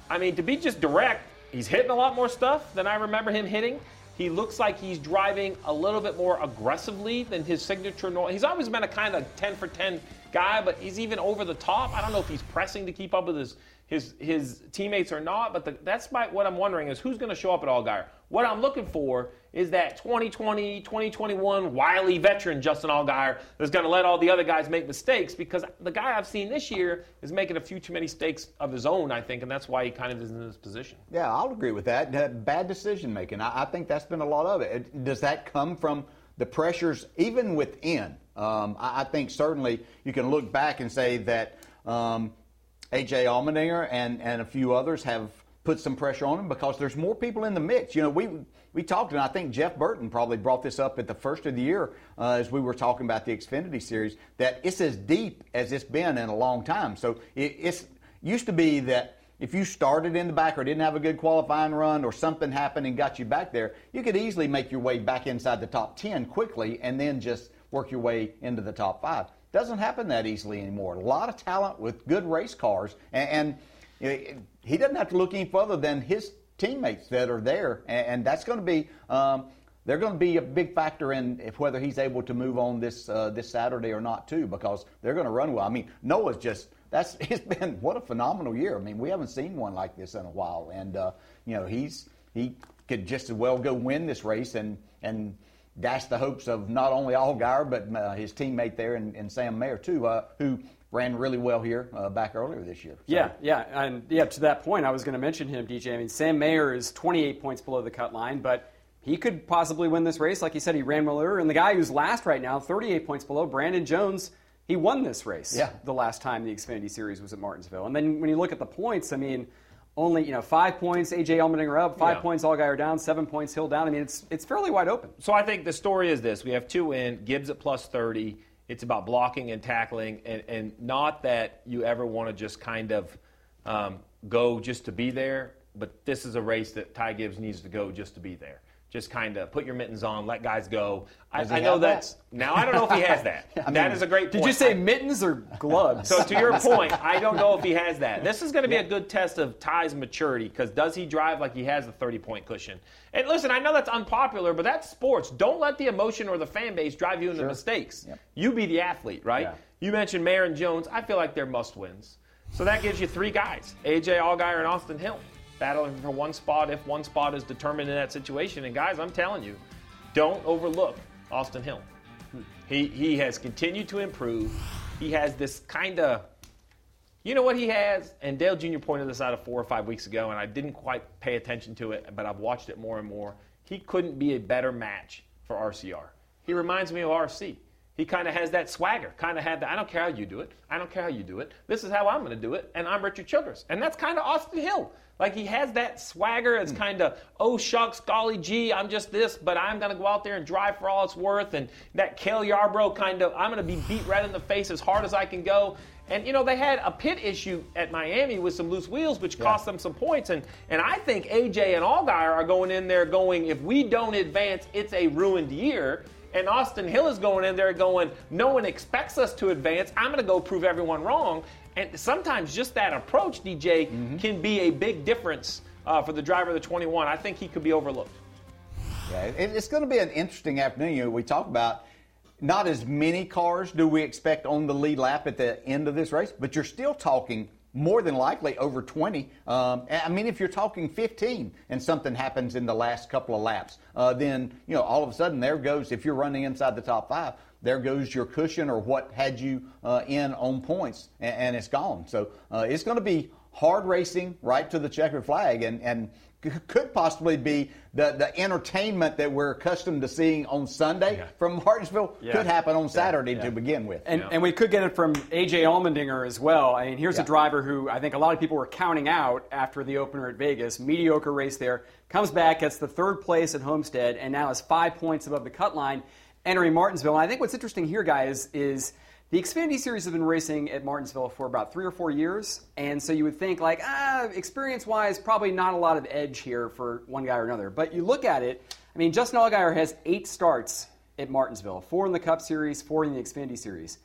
I mean, to be just direct, he's hitting a lot more stuff than I remember him hitting. He looks like he's driving a little bit more aggressively than his signature norm. He's always been a kind of ten for ten guy, but he's even over the top. I don't know if he's pressing to keep up with his his, his teammates or not, but the, that's my, what I'm wondering is who's going to show up at Allgaier. What I'm looking for is that twenty twenty, twenty twenty-one wily veteran Justin Allgaier that's going to let all the other guys make mistakes, because the guy I've seen this year is making a few too many mistakes of his own, I think, and that's why he kind of is in this position. Yeah, I'll agree with that. Bad decision-making. I think that's been a lot of it. Does that come from the pressures even within? Um, I think certainly you can look back and say that um, A J. Allmendinger and, and a few others have put some pressure on them because there's more people in the mix. You know, we we talked, and I think Jeff Burton probably brought this up at the first of the year uh, as we were talking about the Xfinity Series, that it's as deep as it's been in a long time. So it it's, used to be that if you started in the back or didn't have a good qualifying run or something happened and got you back there, you could easily make your way back inside the top ten quickly and then just work your way into the top five. Doesn't happen that easily anymore. A lot of talent with good race cars, and, and he doesn't have to look any further than his teammates that are there, and that's going to be um, they're going to be a big factor in if whether he's able to move on this uh, this Saturday or not too, because they're going to run well. I mean, Noah's just that's it's been what a phenomenal year. I mean, we haven't seen one like this in a while, and uh, you know he's he could just as well go win this race and and dash the hopes of not only Allgaier but uh, his teammate there and, and Sam Mayer too, uh, who. Ran really well here uh, back earlier this year. So. Yeah, yeah, and yeah. To that point, I was going to mention him, D J. I mean, Sam Mayer is twenty-eight points below the cut line, but he could possibly win this race. Like you said, he ran well earlier. And the guy who's last right now, thirty-eight points below, Brandon Jones, he won this race yeah. the last time the Xfinity Series was at Martinsville. And then when you look at the points, I mean, only you know five points, A J. Allmendinger up, five yeah. points, Allgaier down, seven points, Hill down. I mean, it's it's fairly wide open. So I think the story is this: we have two in, Gibbs at plus thirty. It's about blocking and tackling, and, and not that you ever want to just kind of um, go just to be there, but this is a race that Ty Gibbs needs to go just to be there. Just kind of put your mittens on, let guys go. I, I know that's that? Now I don't know if he has that. I mean, that is a great point. Did you say I, mittens or gloves? So to your point, I don't know if he has that. This is going to be yeah. a good test of Ty's maturity, because does he drive like he has a thirty-point cushion? And listen, I know that's unpopular, but that's sports. Don't let the emotion or the fan base drive you into sure. mistakes. Yep. You be the athlete, right? Yeah. You mentioned Mayer and Jones. I feel like they're must-wins. So that gives you three guys, A J. Allgaier and Austin Hill, battling for one spot if one spot is determined in that situation. And guys, I'm telling you, don't overlook Austin Hill. He he has continued to improve. He has this kind of, you know what he has? And Dale Junior pointed this out four or five weeks ago, and I didn't quite pay attention to it, but I've watched it more and more. He couldn't be a better match for R C R. He reminds me of R C. He kind of has that swagger, kind of had that, I don't care how you do it. I don't care how you do it. This is how I'm going to do it, and I'm Richard Childress. And that's kind of Austin Hill. Like, he has that swagger. It's kind of, oh, shucks, golly gee, I'm just this, but I'm going to go out there and drive for all it's worth. And that Cale Yarbrough kind of, I'm going to be beat right in the face as hard as I can go. And, you know, they had a pit issue at Miami with some loose wheels, which yeah. cost them some points. And and I think A J and Allgaier are going in there going, if we don't advance, it's a ruined year. And Austin Hill is going in there going, no one expects us to advance. I'm going to go prove everyone wrong. And sometimes just that approach, D J, mm-hmm. can be a big difference uh, for the driver of the twenty-one. I think he could be overlooked. Yeah, it's going to be an interesting afternoon. You know, we talk about not as many cars do we expect on the lead lap at the end of this race, but you're still talking more than likely over twenty. Um, I mean, if you're talking fifteen and something happens in the last couple of laps, uh, then, you know, all of a sudden there goes, if you're running inside the top five, there goes your cushion or what had you uh, in on points, and, and it's gone. So uh, it's going to be hard racing right to the checkered flag, and, and c- could possibly be the, the entertainment that we're accustomed to seeing on Sunday yeah. from Martinsville yeah. could happen on Saturday yeah. Yeah. to begin with. And, yeah. and we could get it from A J. Allmendinger as well. I mean, here's yeah. a driver who I think a lot of people were counting out after the opener at Vegas. Mediocre race there. Comes back, gets the third place at Homestead, and now is five points above the cut line. Entering Martinsville. And I think what's interesting here, guys, is the Xfinity Series have been racing at Martinsville for about three or four years. And so you would think, like, ah, experience-wise, probably not a lot of edge here for one guy or another. But you look at it, I mean, Justin Allgaier has eight starts at Martinsville, four in the Cup Series, four in the Xfinity Series.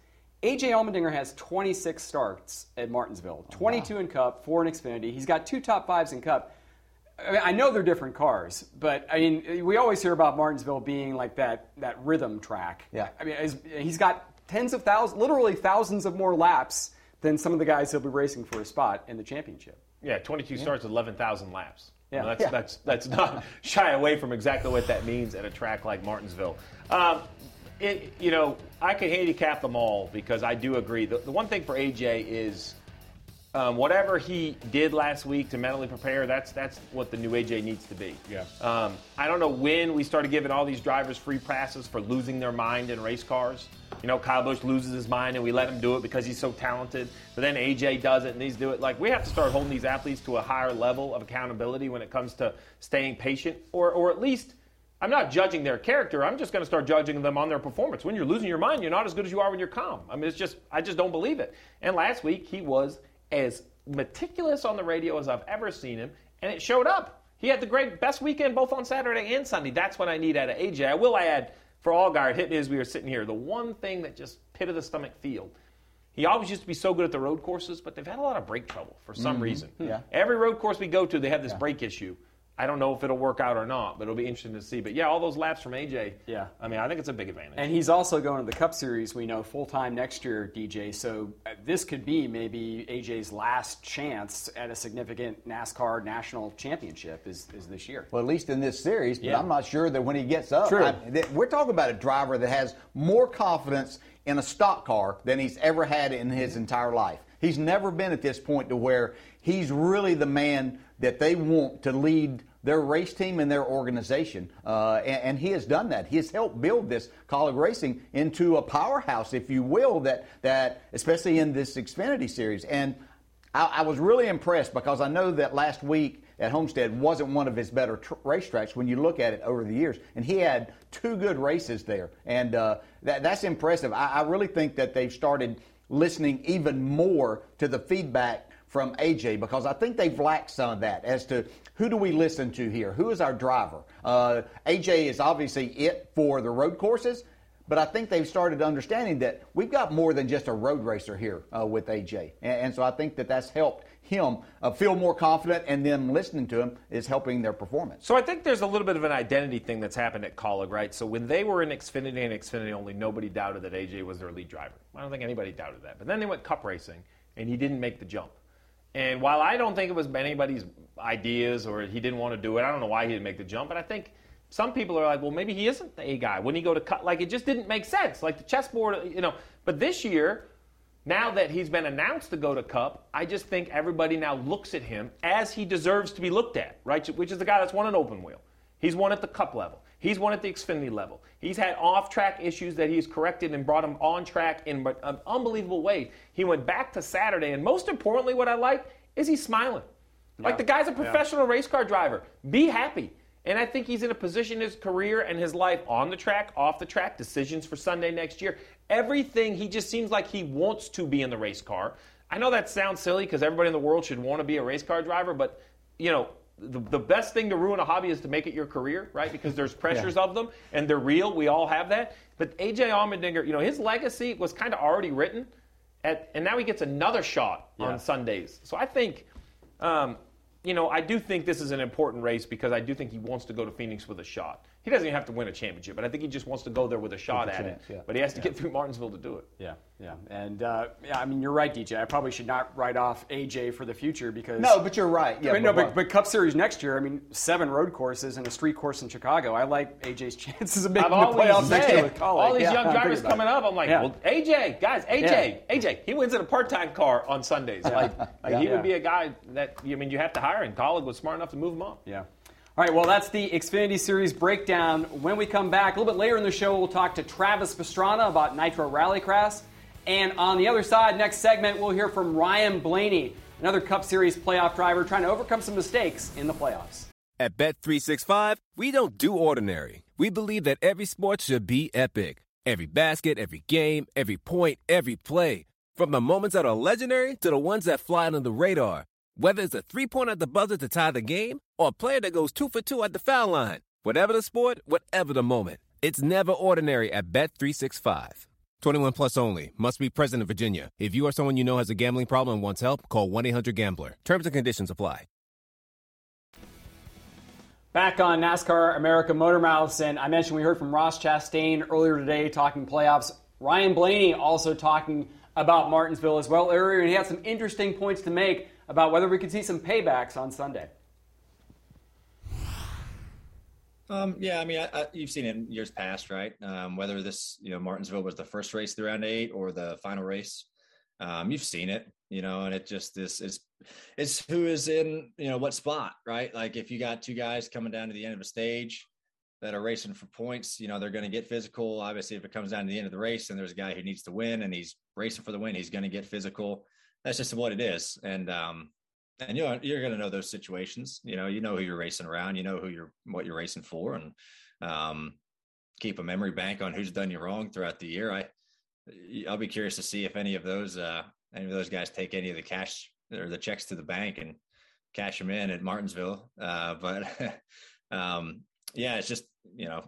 A J. Allmendinger has twenty-six starts at Martinsville, twenty-two oh, wow. in Cup, four in Xfinity. He's got two top fives in Cup. I mean, I know they're different cars, but I mean, we always hear about Martinsville being like that that rhythm track. Yeah. I mean, he's got tens of thousands, literally thousands of more laps than some of the guys he'll be racing for a spot in the championship. Yeah, twenty-two yeah. starts, eleven thousand laps. Yeah. Well, that's, yeah. that's that's not shy away from exactly what that means at a track like Martinsville. Um, it, you know, I could handicap them all because I do agree. The, the one thing for A J is... Um, whatever he did last week to mentally prepare, that's that's what the new A J needs to be. Yeah. Um, I don't know when we started giving all these drivers free passes for losing their mind in race cars. You know, Kyle Busch loses his mind and we let him do it because he's so talented. But then A J does it and these do it. Like, we have to start holding these athletes to a higher level of accountability when it comes to staying patient, or, or at least I'm not judging their character. I'm just going to start judging them on their performance. When you're losing your mind, you're not as good as you are when you're calm. I mean, it's just, I just don't believe it. And last week, he was as meticulous on the radio as I've ever seen him, and it showed up. He had the great best weekend both on Saturday and Sunday. That's what I need out of A J. I will add, for Allgaier, it hit me as we were sitting here, the one thing that just pit of the stomach feel. He always used to be so good at the road courses, but they've had a lot of brake trouble for some mm-hmm. reason. Yeah. Every road course we go to, they have this yeah. brake issue. I don't know if it'll work out or not, but it'll be interesting to see. But, yeah, all those laps from A J, yeah. I mean, I think it's a big advantage. And he's also going to the Cup Series, we know, full-time next year, D J. So this could be maybe A J's last chance at a significant NASCAR national championship is, is this year. Well, at least in this series, but yeah. I'm not sure that when he gets up. True. I, that we're talking about a driver that has more confidence in a stock car than he's ever had in his entire life. He's never been at this point to where he's really the man that they want to lead their race team and their organization. Uh, and, and he has done that. He has helped build this college racing into a powerhouse, if you will, that, that especially in this Xfinity Series. And I, I was really impressed because I know that last week at Homestead wasn't one of his better tr- racetracks when you look at it over the years. And he had two good races there. And uh, that, that's impressive. I, I really think that they've started listening even more to the feedback from A J, because I think they've lacked some of that as to who do we listen to here? Who is our driver? Uh, A J is obviously it for the road courses, but I think they've started understanding that we've got more than just a road racer here uh, with A J. And, and so I think that that's helped him uh, feel more confident, and them listening to him is helping their performance. So I think there's a little bit of an identity thing that's happened at Colleg, right? So when they were in Xfinity and Xfinity only, nobody doubted that A J was their lead driver. I don't think anybody doubted that. But then they went Cup racing, and he didn't make the jump. And while I don't think it was anybody's ideas or he didn't want to do it, I don't know why he didn't make the jump, but I think some people are like, well, maybe he isn't the A guy. Wouldn't he go to cut? Like, it just didn't make sense. Like, the chessboard, you know. But this year, now that he's been announced to go to Cup, I just think everybody now looks at him as he deserves to be looked at, right? Which is the guy that's won an open wheel. He's won at the Cup level. He's won at the Xfinity level. He's had off-track issues that he's corrected and brought him on track in an unbelievable way. He went back to Saturday, and most importantly, what I like is he's smiling. Yeah. Like, the guy's a professional yeah. race car driver. Be happy. And I think he's in a position in his career and his life on the track, off the track, decisions for Sunday next year. Everything, he just seems like he wants to be in the race car. I know that sounds silly because everybody in the world should want to be a race car driver, but, you know, The, the best thing to ruin a hobby is to make it your career, right? Because there's pressures yeah. of them, and they're real. We all have that. But A J. Allmendinger, you know, his legacy was kind of already written, at, and now he gets another shot yeah. on Sundays. So I think, um, you know, I do think this is an important race because I do think he wants to go to Phoenix with a shot. He doesn't even have to win a championship, but I think he just wants to go there with a shot with a at chance, it. Yeah. But he has to yeah. get through Martinsville to do it. Yeah, yeah. And, uh, yeah, I mean, you're right, D J. I probably should not write off A J for the future because... No, but you're right. Yeah, I mean, but, no, but, but Cup Series next year, I mean, seven road courses and a street course in Chicago. I like A J's chances of making I've the playoffs next year with Colleg. All these yeah, young I'm drivers coming up, I'm like, yeah. well, A J, guys, A J, yeah. A J, he wins in a part-time car on Sundays. Yeah. Like, like yeah. he yeah. would be a guy that, I mean, you have to hire, and Colleg was smart enough to move him up. Yeah. All right, well, that's the Xfinity Series breakdown. When we come back, a little bit later in the show, we'll talk to Travis Pastrana about Nitro Rallycross. And on the other side, next segment, we'll hear from Ryan Blaney, another Cup Series playoff driver trying to overcome some mistakes in the playoffs. At Bet three sixty-five, we don't do ordinary. We believe that every sport should be epic. Every basket, every game, every point, every play. From the moments that are legendary to the ones that fly under the radar. Whether it's a three-pointer at the buzzer to tie the game or a player that goes two for two at the foul line. Whatever the sport, whatever the moment. It's never ordinary at Bet three sixty-five. twenty-one plus only. Must be present in Virginia. If you or someone you know has a gambling problem and wants help, call one eight hundred gambler. Terms and conditions apply. Back on NASCAR America Motor Mouths, and I mentioned we heard from Ross Chastain earlier today talking playoffs. Ryan Blaney also talking about Martinsville as well earlier, and he had some interesting points to make about whether we could see some paybacks on Sunday. Um, yeah, I mean, I, I, you've seen it in years past, right? Um, whether this, you know, Martinsville was the first race of the round eight or the final race, um, you've seen it, you know, and it just, this is, it's who is in, you know, what spot, right? Like if you got two guys coming down to the end of a stage, that are racing for points. You know, they're going to get physical. Obviously, if it comes down to the end of the race and there's a guy who needs to win and he's racing for the win, he's going to get physical. That's just what it is. And, um, and you know, you're going to know those situations, you know, you know who you're racing around, you know who you're, what you're racing for, and um, keep a memory bank on who's done you wrong throughout the year. I, I'll be curious to see if any of those, uh, any of those guys take any of the cash or the checks to the bank and cash them in at Martinsville. Uh, but um, yeah, it's just, you know,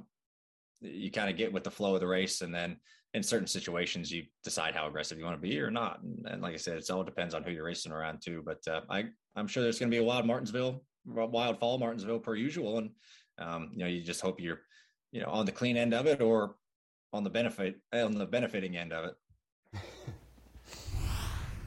you kind of get with the flow of the race, and then in certain situations you decide how aggressive you want to be or not. And, and like I said, it all depends on who you're racing around too. But uh, I, I'm sure there's going to be a wild Martinsville, wild fall Martinsville per usual. And um, you know, you just hope you're, you know, on the clean end of it, or on the benefit, on the benefiting end of it.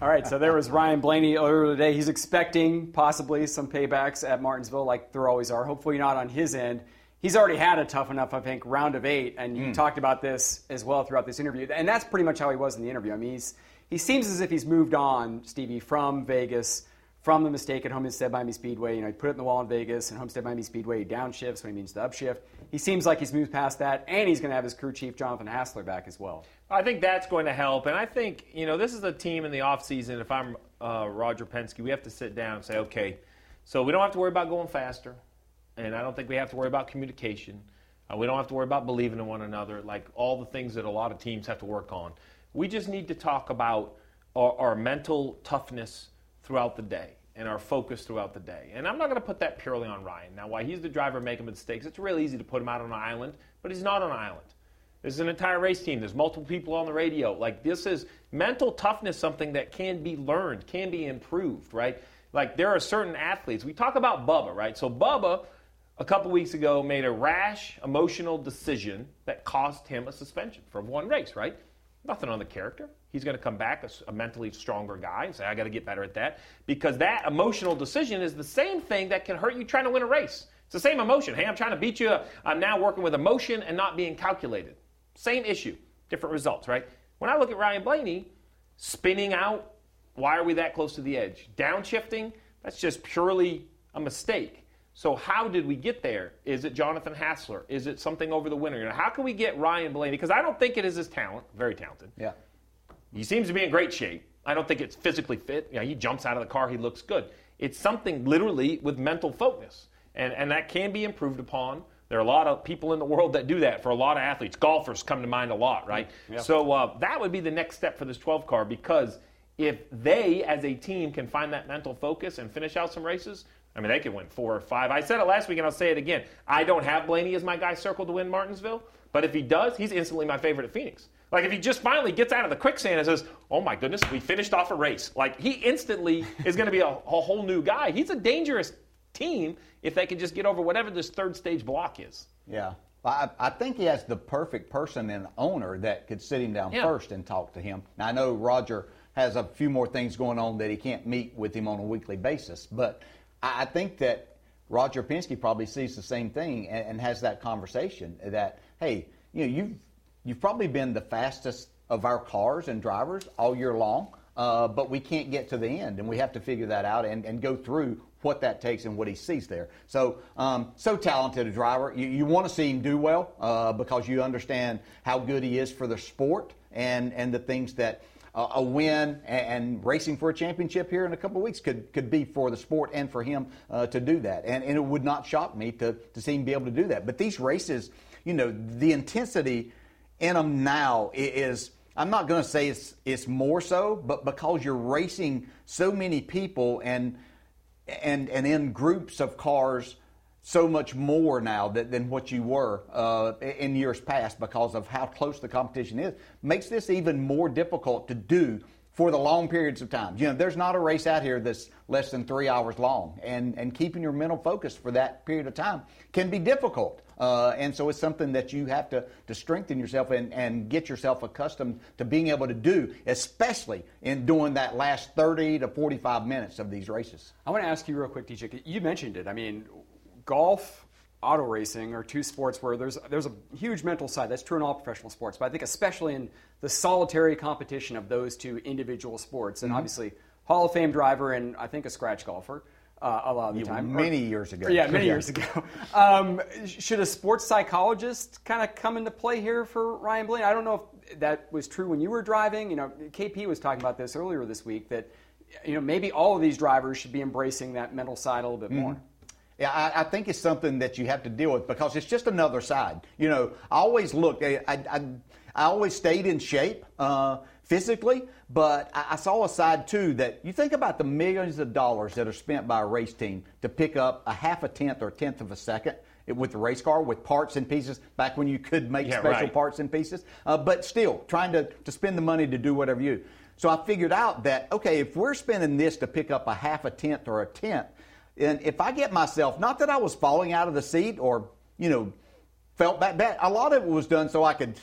All right, so there was Ryan Blaney earlier today. He's expecting possibly some paybacks at Martinsville, like there always are. Hopefully not on his end. He's already had a tough enough, I think, round of eight, and you mm. talked about this as well throughout this interview. And that's pretty much how he was in the interview. I mean, he's, he seems as if he's moved on, Stevie, from Vegas, from the mistake at Homestead Miami Speedway. You know, he put it in the wall in Vegas, and Homestead Miami Speedway downshifts when he means the upshift. He seems like he's moved past that, and he's going to have his crew chief, Jonathan Hassler, back as well. I think that's going to help, and I think, you know, this is a team in the offseason. If I'm uh, Roger Penske, we have to sit down and say, okay, so we don't have to worry about going faster. And I don't think we have to worry about communication. Uh, we don't have to worry about believing in one another, like all the things that a lot of teams have to work on. We just need to talk about our, our mental toughness throughout the day and our focus throughout the day. And I'm not going to put that purely on Ryan. Now, while he's the driver making mistakes, it's real easy to put him out on an island, but he's not on an island. There's an entire race team. There's multiple people on the radio. Like, this is mental toughness, something that can be learned, can be improved, right? Like, there are certain athletes. We talk about Bubba, right? So Bubba, a couple weeks ago, made a rash, emotional decision that cost him a suspension for one race, right? Nothing on the character. He's going to come back a, a mentally stronger guy and say, I got to get better at that. Because that emotional decision is the same thing that can hurt you trying to win a race. It's the same emotion. Hey, I'm trying to beat you. I'm now working with emotion and not being calculated. Same issue, different results, right? When I look at Ryan Blaney, spinning out, why are we that close to the edge? Downshifting, that's just purely a mistake. So how did we get there? Is it Jonathan Hassler? Is it something over the winter? You know, how can we get Ryan Blaney? Because I don't think it is his talent. Very talented. Yeah. He seems to be in great shape. I don't think it's physically fit. You know, he jumps out of the car. He looks good. It's something literally with mental focus. And, and that can be improved upon. There are a lot of people in the world that do that for a lot of athletes. Golfers come to mind a lot, right? Yeah. So uh, that would be the next step for this twelve car, because if they as a team can find that mental focus and finish out some races, I mean, they could win four or five. I said it last week, and I'll say it again. I don't have Blaney as my guy circled to win Martinsville, but if he does, he's instantly my favorite at Phoenix. Like, if he just finally gets out of the quicksand and says, oh, my goodness, we finished off a race. Like, he instantly is going to be a, a whole new guy. He's a dangerous team if they can just get over whatever this third stage block is. Yeah. I, I think he has the perfect person and owner that could sit him down yeah. first and talk to him. Now, I know Roger has a few more things going on that he can't meet with him on a weekly basis, but I think that Roger Penske probably sees the same thing and, and has that conversation that, hey, you know, you've, you've probably been the fastest of our cars and drivers all year long, uh, but we can't get to the end, and we have to figure that out and, and go through what that takes and what he sees there. So, um, so talented a driver. You, you want to see him do well uh, because you understand how good he is for the sport and, and the things that Uh, a win and, and racing for a championship here in a couple of weeks could, could be for the sport and for him uh, to do that. And, and it would not shock me to, to see him be able to do that. But these races, you know, the intensity in them now is, I'm not going to say it's, it's more so, but because you're racing so many people and, and, and in groups of cars so much more now that, than what you were uh, in years past because of how close the competition is, makes this even more difficult to do for the long periods of time. You know, there's not a race out here that's less than three hours long, and, and keeping your mental focus for that period of time can be difficult. Uh, and so it's something that you have to, to strengthen yourself and, and get yourself accustomed to being able to do, especially in doing that last thirty to forty-five minutes of these races. I want to ask you real quick, D J, you mentioned it. I mean, golf, auto racing are two sports where there's there's a huge mental side. That's true in all professional sports, but I think especially in the solitary competition of those two individual sports, and mm-hmm. obviously Hall of Fame driver and I think a scratch golfer. uh, a lot of the time. Many or, years ago. Yeah, many yeah. years ago. Um, should a sports psychologist kind of come into play here for Ryan Blaney? I don't know if that was true when you were driving. You know, K P was talking about this earlier this week, that you know maybe all of these drivers should be embracing that mental side a little bit mm-hmm. more. Yeah, I, I think it's something that you have to deal with because it's just another side. You know, I always looked, I, I, I always stayed in shape uh, physically, but I, I saw a side too that you think about the millions of dollars that are spent by a race team to pick up a half a tenth or a tenth of a second with the race car, with parts and pieces, back when you could make yeah, special right. parts and pieces, uh, but still trying to, to spend the money to do whatever you do. So I figured out that, okay, if we're spending this to pick up a half a tenth or a tenth, and if I get myself, not that I was falling out of the seat or, you know, felt back, back a lot of it was done so I could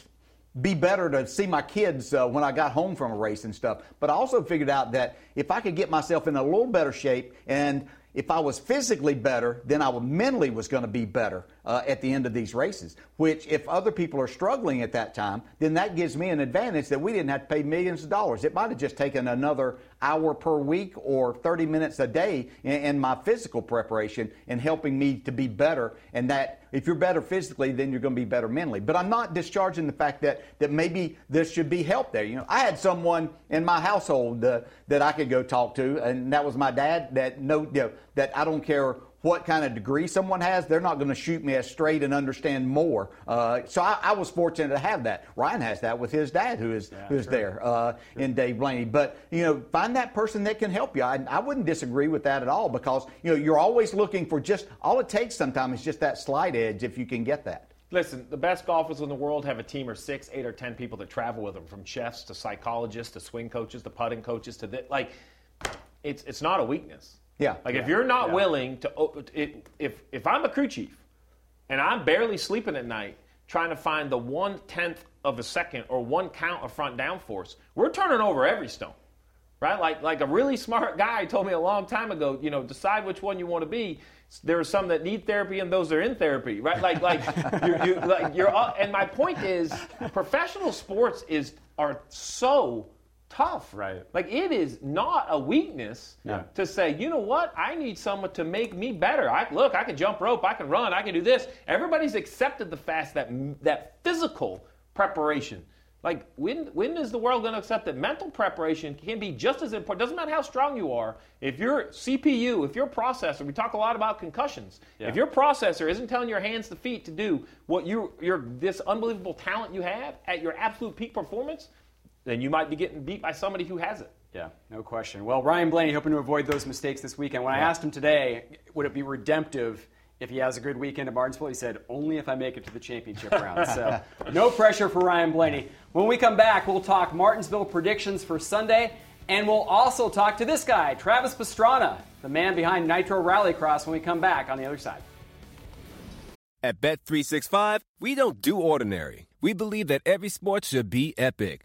be better to see my kids uh, when I got home from a race and stuff. But I also figured out that if I could get myself in a little better shape, and if I was physically better, then I would, mentally was going to be better uh, at the end of these races, which if other people are struggling at that time, then that gives me an advantage that we didn't have to pay millions of dollars. It might have just taken another hour per week or thirty minutes a day in, in my physical preparation and helping me to be better. And that if you're better physically, then you're going to be better mentally. But I'm not discharging the fact that, that maybe there should be help there. You know, I had someone in my household uh, that I could go talk to, and that was my dad, that no, you know, that I don't care what kind of degree someone has, they're not going to shoot me as straight and understand more. Uh, so I, I was fortunate to have that. Ryan has that with his dad, who is yeah, who is sure. there uh, sure. in Dave Blaney. But you know, find that person that can help you. I, I wouldn't disagree with that at all, because you know you're always looking for just all it takes. Sometimes is just that slight edge if you can get that. Listen, the best golfers in the world have a team of six, eight, or ten people that travel with them, from chefs to psychologists to swing coaches to putting coaches to this. Like, it's it's not a weakness. Yeah. Like yeah, if you're not yeah. willing to, it, if if I'm a crew chief and I'm barely sleeping at night trying to find the one tenth of a second or one count of front downforce, we're turning over every stone, right? Like like a really smart guy told me a long time ago, you know, decide which one you want to be. There are some that need therapy and those that are in therapy, right? Like like you're, you're like you're. And my point is, professional sports is are so. tough, right? Like it is not a weakness yeah. to say, you know what? I need someone to make me better. I look, I can jump rope, I can run, I can do this. Everybody's accepted the fact that that physical preparation. Like when when is the world going to accept that mental preparation can be just as important? Doesn't matter how strong you are. If your C P U, if your processor, we talk a lot about concussions. Yeah. If your processor isn't telling your hands to feet to do what you your this unbelievable talent you have at your absolute peak performance, then you might be getting beat by somebody who has it. Yeah, no question. Well, Ryan Blaney hoping to avoid those mistakes this weekend. When yeah. I asked him today, would it be redemptive if he has a good weekend at Martinsville, he said, only if I make it to the championship round. So no pressure for Ryan Blaney. When we come back, we'll talk Martinsville predictions for Sunday, and we'll also talk to this guy, Travis Pastrana, the man behind Nitro Rallycross, when we come back on the other side. At Bet three sixty-five, we don't do ordinary. We believe that every sport should be epic.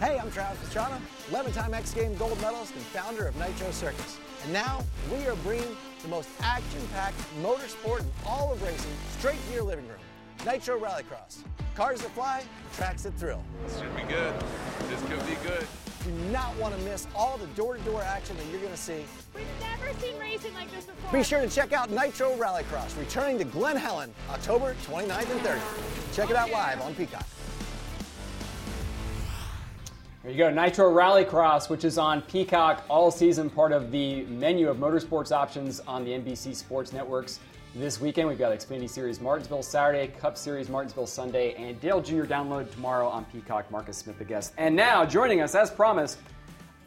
Hey, I'm Travis Pastrana, eleven-time X Games gold medalist and founder of Nitro Circus. And now, we are bringing the most action-packed motorsport in all of racing straight to your living room. Nitro Rallycross. Cars that fly, tracks that thrill. This should be good. This could be good. Do not want to miss all the door-to-door action that you're going to see. We've never seen racing like this before. Be sure to check out Nitro Rallycross, returning to Glen Helen, October twenty-ninth and thirtieth. Check it out live on Peacock. There you go, Nitro Rallycross, which is on Peacock all season, part of the menu of motorsports options on the N B C Sports Networks. This weekend, we've got Xfinity Series Martinsville Saturday, Cup Series Martinsville Sunday, and Dale Junior Download tomorrow on Peacock. Marcus Smith, the guest. And now, joining us, as promised,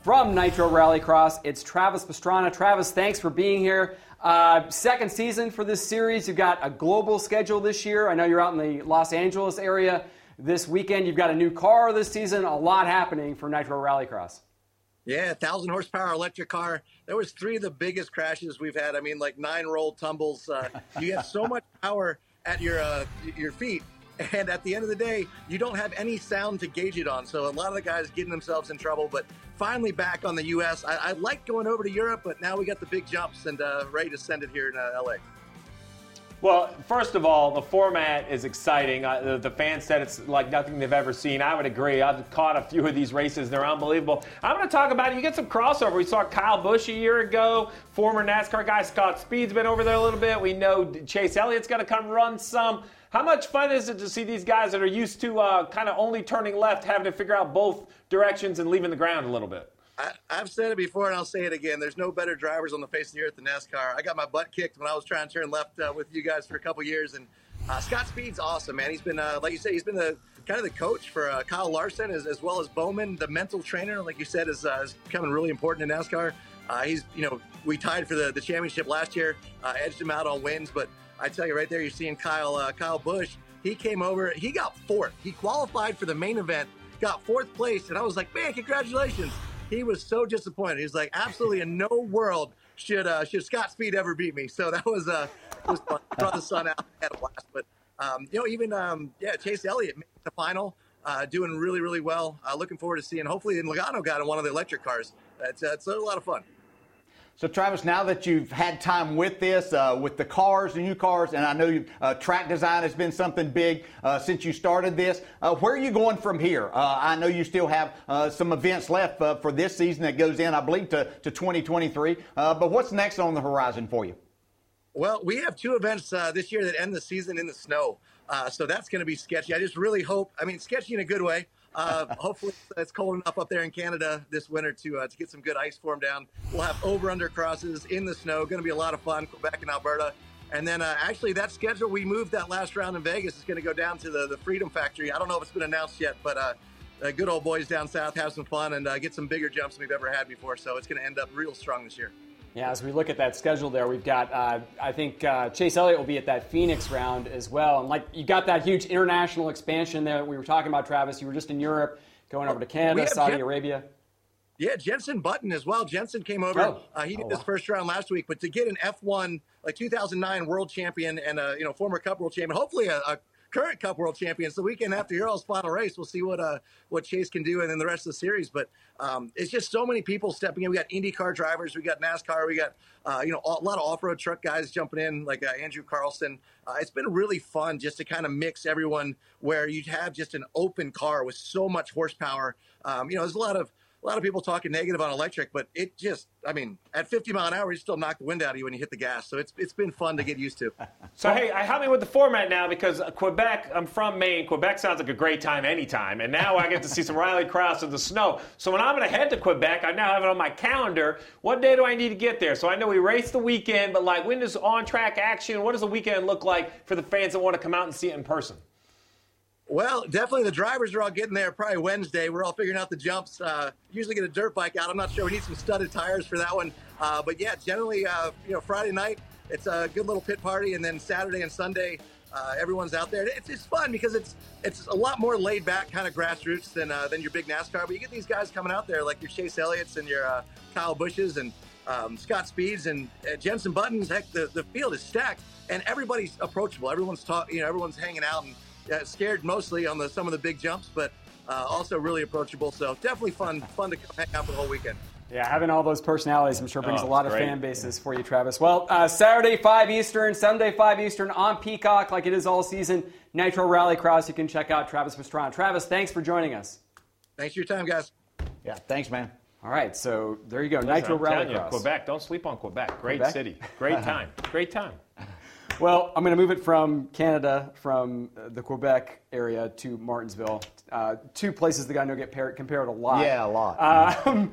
from Nitro Rallycross, it's Travis Pastrana. Travis, thanks for being here. Uh, second season for this series. You've got a global schedule this year. I know you're out in the Los Angeles area. This weekend, you've got a new car this season, a lot happening for Nitro Rallycross. Yeah, one thousand horsepower electric car. That was three of the biggest crashes we've had. I mean, like nine roll tumbles. Uh, you have so much power at your uh, your feet. And at the end of the day, you don't have any sound to gauge it on. So a lot of the guys getting themselves in trouble. But finally back on the U S. I, I like going over to Europe, but now we got the big jumps and uh, ready to send it here in uh, L A. Well, first of all, the format is exciting. Uh, the, the fans said it's like nothing they've ever seen. I would agree. I've caught a few of these races. They're unbelievable. I'm going to talk about it. You get some crossover. We saw Kyle Busch a year ago. Former NASCAR guy Scott Speed's been over there a little bit. We know Chase Elliott's going to come run some. How much fun is it to see these guys that are used to uh, kind of only turning left, having to figure out both directions and leaving the ground a little bit? I, I've said it before, and I'll say it again. There's no better drivers on the face of the earth than NASCAR. I got my butt kicked when I was trying to turn left uh, with you guys for a couple years. And uh, Scott Speed's awesome, man. He's been, uh, like you say, he's been the kind of the coach for uh, Kyle Larson as, as well as Bowman. The mental trainer, like you said, is, uh, is becoming really important in NASCAR. Uh, he's, you know, we tied for the, the championship last year, uh, edged him out on wins, but I tell you right there, you're seeing Kyle uh, Kyle Busch. He came over. He got fourth. He qualified for the main event, got fourth place, and I was like, man, congratulations. He was so disappointed. He was like, absolutely in no world should uh, should Scott Speed ever beat me. So that was, uh, was fun. Brought the sun out at a blast. But, um, you know, even, um, yeah, Chase Elliott made the final, uh, doing really, really well. Uh, looking forward to seeing, hopefully, in Logano got in one of the electric cars. That's, uh, it's a lot of fun. So, Travis, now that you've had time with this, uh, with the cars, the new cars, and I know you, uh, track design has been something big uh, since you started this, uh, where are you going from here? Uh, I know you still have uh, some events left uh, for this season that goes in, I believe, to, to twenty twenty-three. Uh, but what's next on the horizon for you? Well, we have two events uh, this year that end the season in the snow. Uh, so that's going to be sketchy. I just really hope, I mean, sketchy in a good way. Uh, hopefully it's cold enough up there in Canada this winter to uh, to get some good ice form down. We'll have over-under crosses in the snow. Going to be a lot of fun, Quebec and Alberta. And then, uh, actually, that schedule, we moved that last round in Vegas. It's going to go down to the, the Freedom Factory. I don't know if it's been announced yet, but uh, the good old boys down south have some fun and uh, get some bigger jumps than we've ever had before. So it's going to end up real strong this year. Yeah, as we look at that schedule there, we've got, uh, I think uh, Chase Elliott will be at that Phoenix round as well. And like you got that huge international expansion there we were talking about, Travis. You were just in Europe, going over to Canada, Saudi Jen- Arabia. Yeah, Jenson Button as well. Jenson came over. Oh. Uh, he did oh, this wow. first round last week. But to get an F one, like two thousand nine world champion and a you know former Cup world champion, hopefully a, a current Cup world champion. So weekend after Euro's final race, we'll see what uh, what Chase can do and then the rest of the series. But um, it's just so many people stepping in. We got IndyCar drivers, we got NASCAR, we got uh, you know a lot of off-road truck guys jumping in, like uh, Andrew Carlson. Uh, it's been really fun just to kind of mix everyone, where you have just an open car with so much horsepower. Um, you know, there's a lot of a lot of people talking negative on electric, but it just, I mean, at fifty mile an hour, you still knock the wind out of you when you hit the gas. So it's it's been fun to get used to. So, hey, help me with the format now, because Quebec, I'm from Maine. Quebec sounds like a great time anytime. And now I get to see some Rallycross in the snow. So when I'm going to head to Quebec, I now have it on my calendar. What day do I need to get there? So I know we race the weekend, but like, when does on-track action, what does the weekend look like for the fans that want to come out and see it in person? Well, definitely the drivers are all getting there probably Wednesday. We're all figuring out the jumps. Uh, usually get a dirt bike out. I'm not sure. We need some studded tires for that one. Uh, but, yeah, generally, uh, you know, Friday night, it's a good little pit party. And then Saturday and Sunday, uh, everyone's out there. It's, it's fun because it's it's a lot more laid-back kind of grassroots than uh, than your big NASCAR. But you get these guys coming out there like your Chase Elliott's and your uh, Kyle Busch's and um, Scott Speed's and uh, Jenson Button's. Heck, the, the field is stacked. And everybody's approachable. Everyone's talk, you know, everyone's hanging out and Uh, scared mostly on the some of the big jumps, but uh, also really approachable. So definitely fun, fun to come hang out for the whole weekend. Yeah, having all those personalities, I'm sure, brings oh, a lot of great fan bases yeah. for you, Travis. Well, uh, Saturday five Eastern, Sunday five Eastern on Peacock, like it is all season. Nitro Rallycross. You can check out Travis Pastrana. Travis, thanks for joining us. Thanks for your time, guys. Yeah, thanks, man. All right, so there you go. Listen, Nitro Rallycross. Quebec, don't sleep on Quebec. Great Quebec? city. Great time. Great time. Well, I'm going to move it from Canada, from the Quebec area to Martinsville. Uh, two places that I know get paired, compared a lot. Yeah, a lot. Um,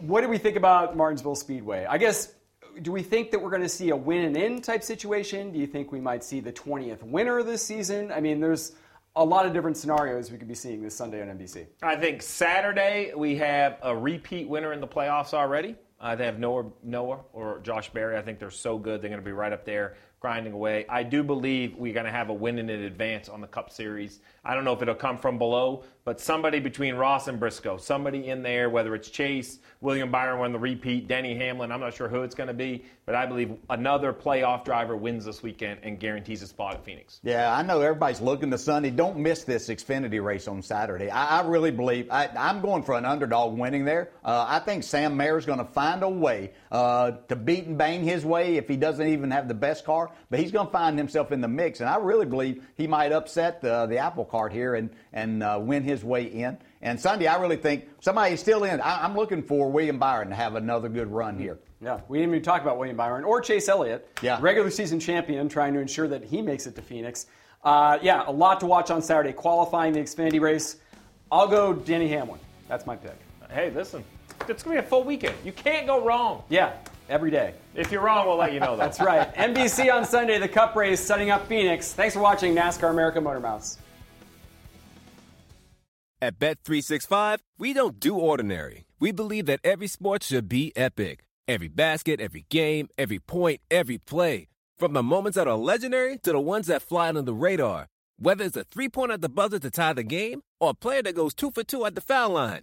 what do we think about Martinsville Speedway? I guess, do we think that we're going to see a win and in type situation? Do you think we might see the twentieth winner this season? I mean, there's a lot of different scenarios we could be seeing this Sunday on N B C. I think Saturday we have a repeat winner in the playoffs already. Uh, they have Noah, Noah or Josh Berry. I think they're so good. They're going to be right up there grinding away. I do believe we're going to have a win in advance on the Cup Series. I don't know if it'll come from below, but somebody between Ross and Briscoe, somebody in there, whether it's Chase, William Byron won the repeat, Denny Hamlin, I'm not sure who it's going to be, but I believe another playoff driver wins this weekend and guarantees a spot at Phoenix. Yeah, I know everybody's looking to Sunday. Don't miss this Xfinity race on Saturday. I, I really believe, I, I'm going for an underdog winning there. Uh, I think Sam Mayer's going to find a way uh, to beat and bang his way if he doesn't even have the best car, but he's going to find himself in the mix, and I really believe he might upset the, the apple cart here and, and uh, win his his way in. And Sunday, I really think somebody's still in. I, I'm looking for William Byron to have another good run here. Yeah, we didn't even talk about William Byron or Chase Elliott, yeah. regular season champion, trying to ensure that he makes it to Phoenix. Uh, yeah, a lot to watch on Saturday. Qualifying the Xfinity race, I'll go Denny Hamlin. That's my pick. Hey, listen, it's going to be a full weekend. You can't go wrong. Yeah, every day. If you're wrong, we'll let you know that. That's right. N B C on Sunday, the Cup race, setting up Phoenix. Thanks for watching NASCAR America Motor Mouse. At Bet three sixty-five, we don't do ordinary. We believe that every sport should be epic. Every basket, every game, every point, every play. From the moments that are legendary to the ones that fly under the radar. Whether it's a three-pointer at the buzzer to tie the game or a player that goes two for two at the foul line.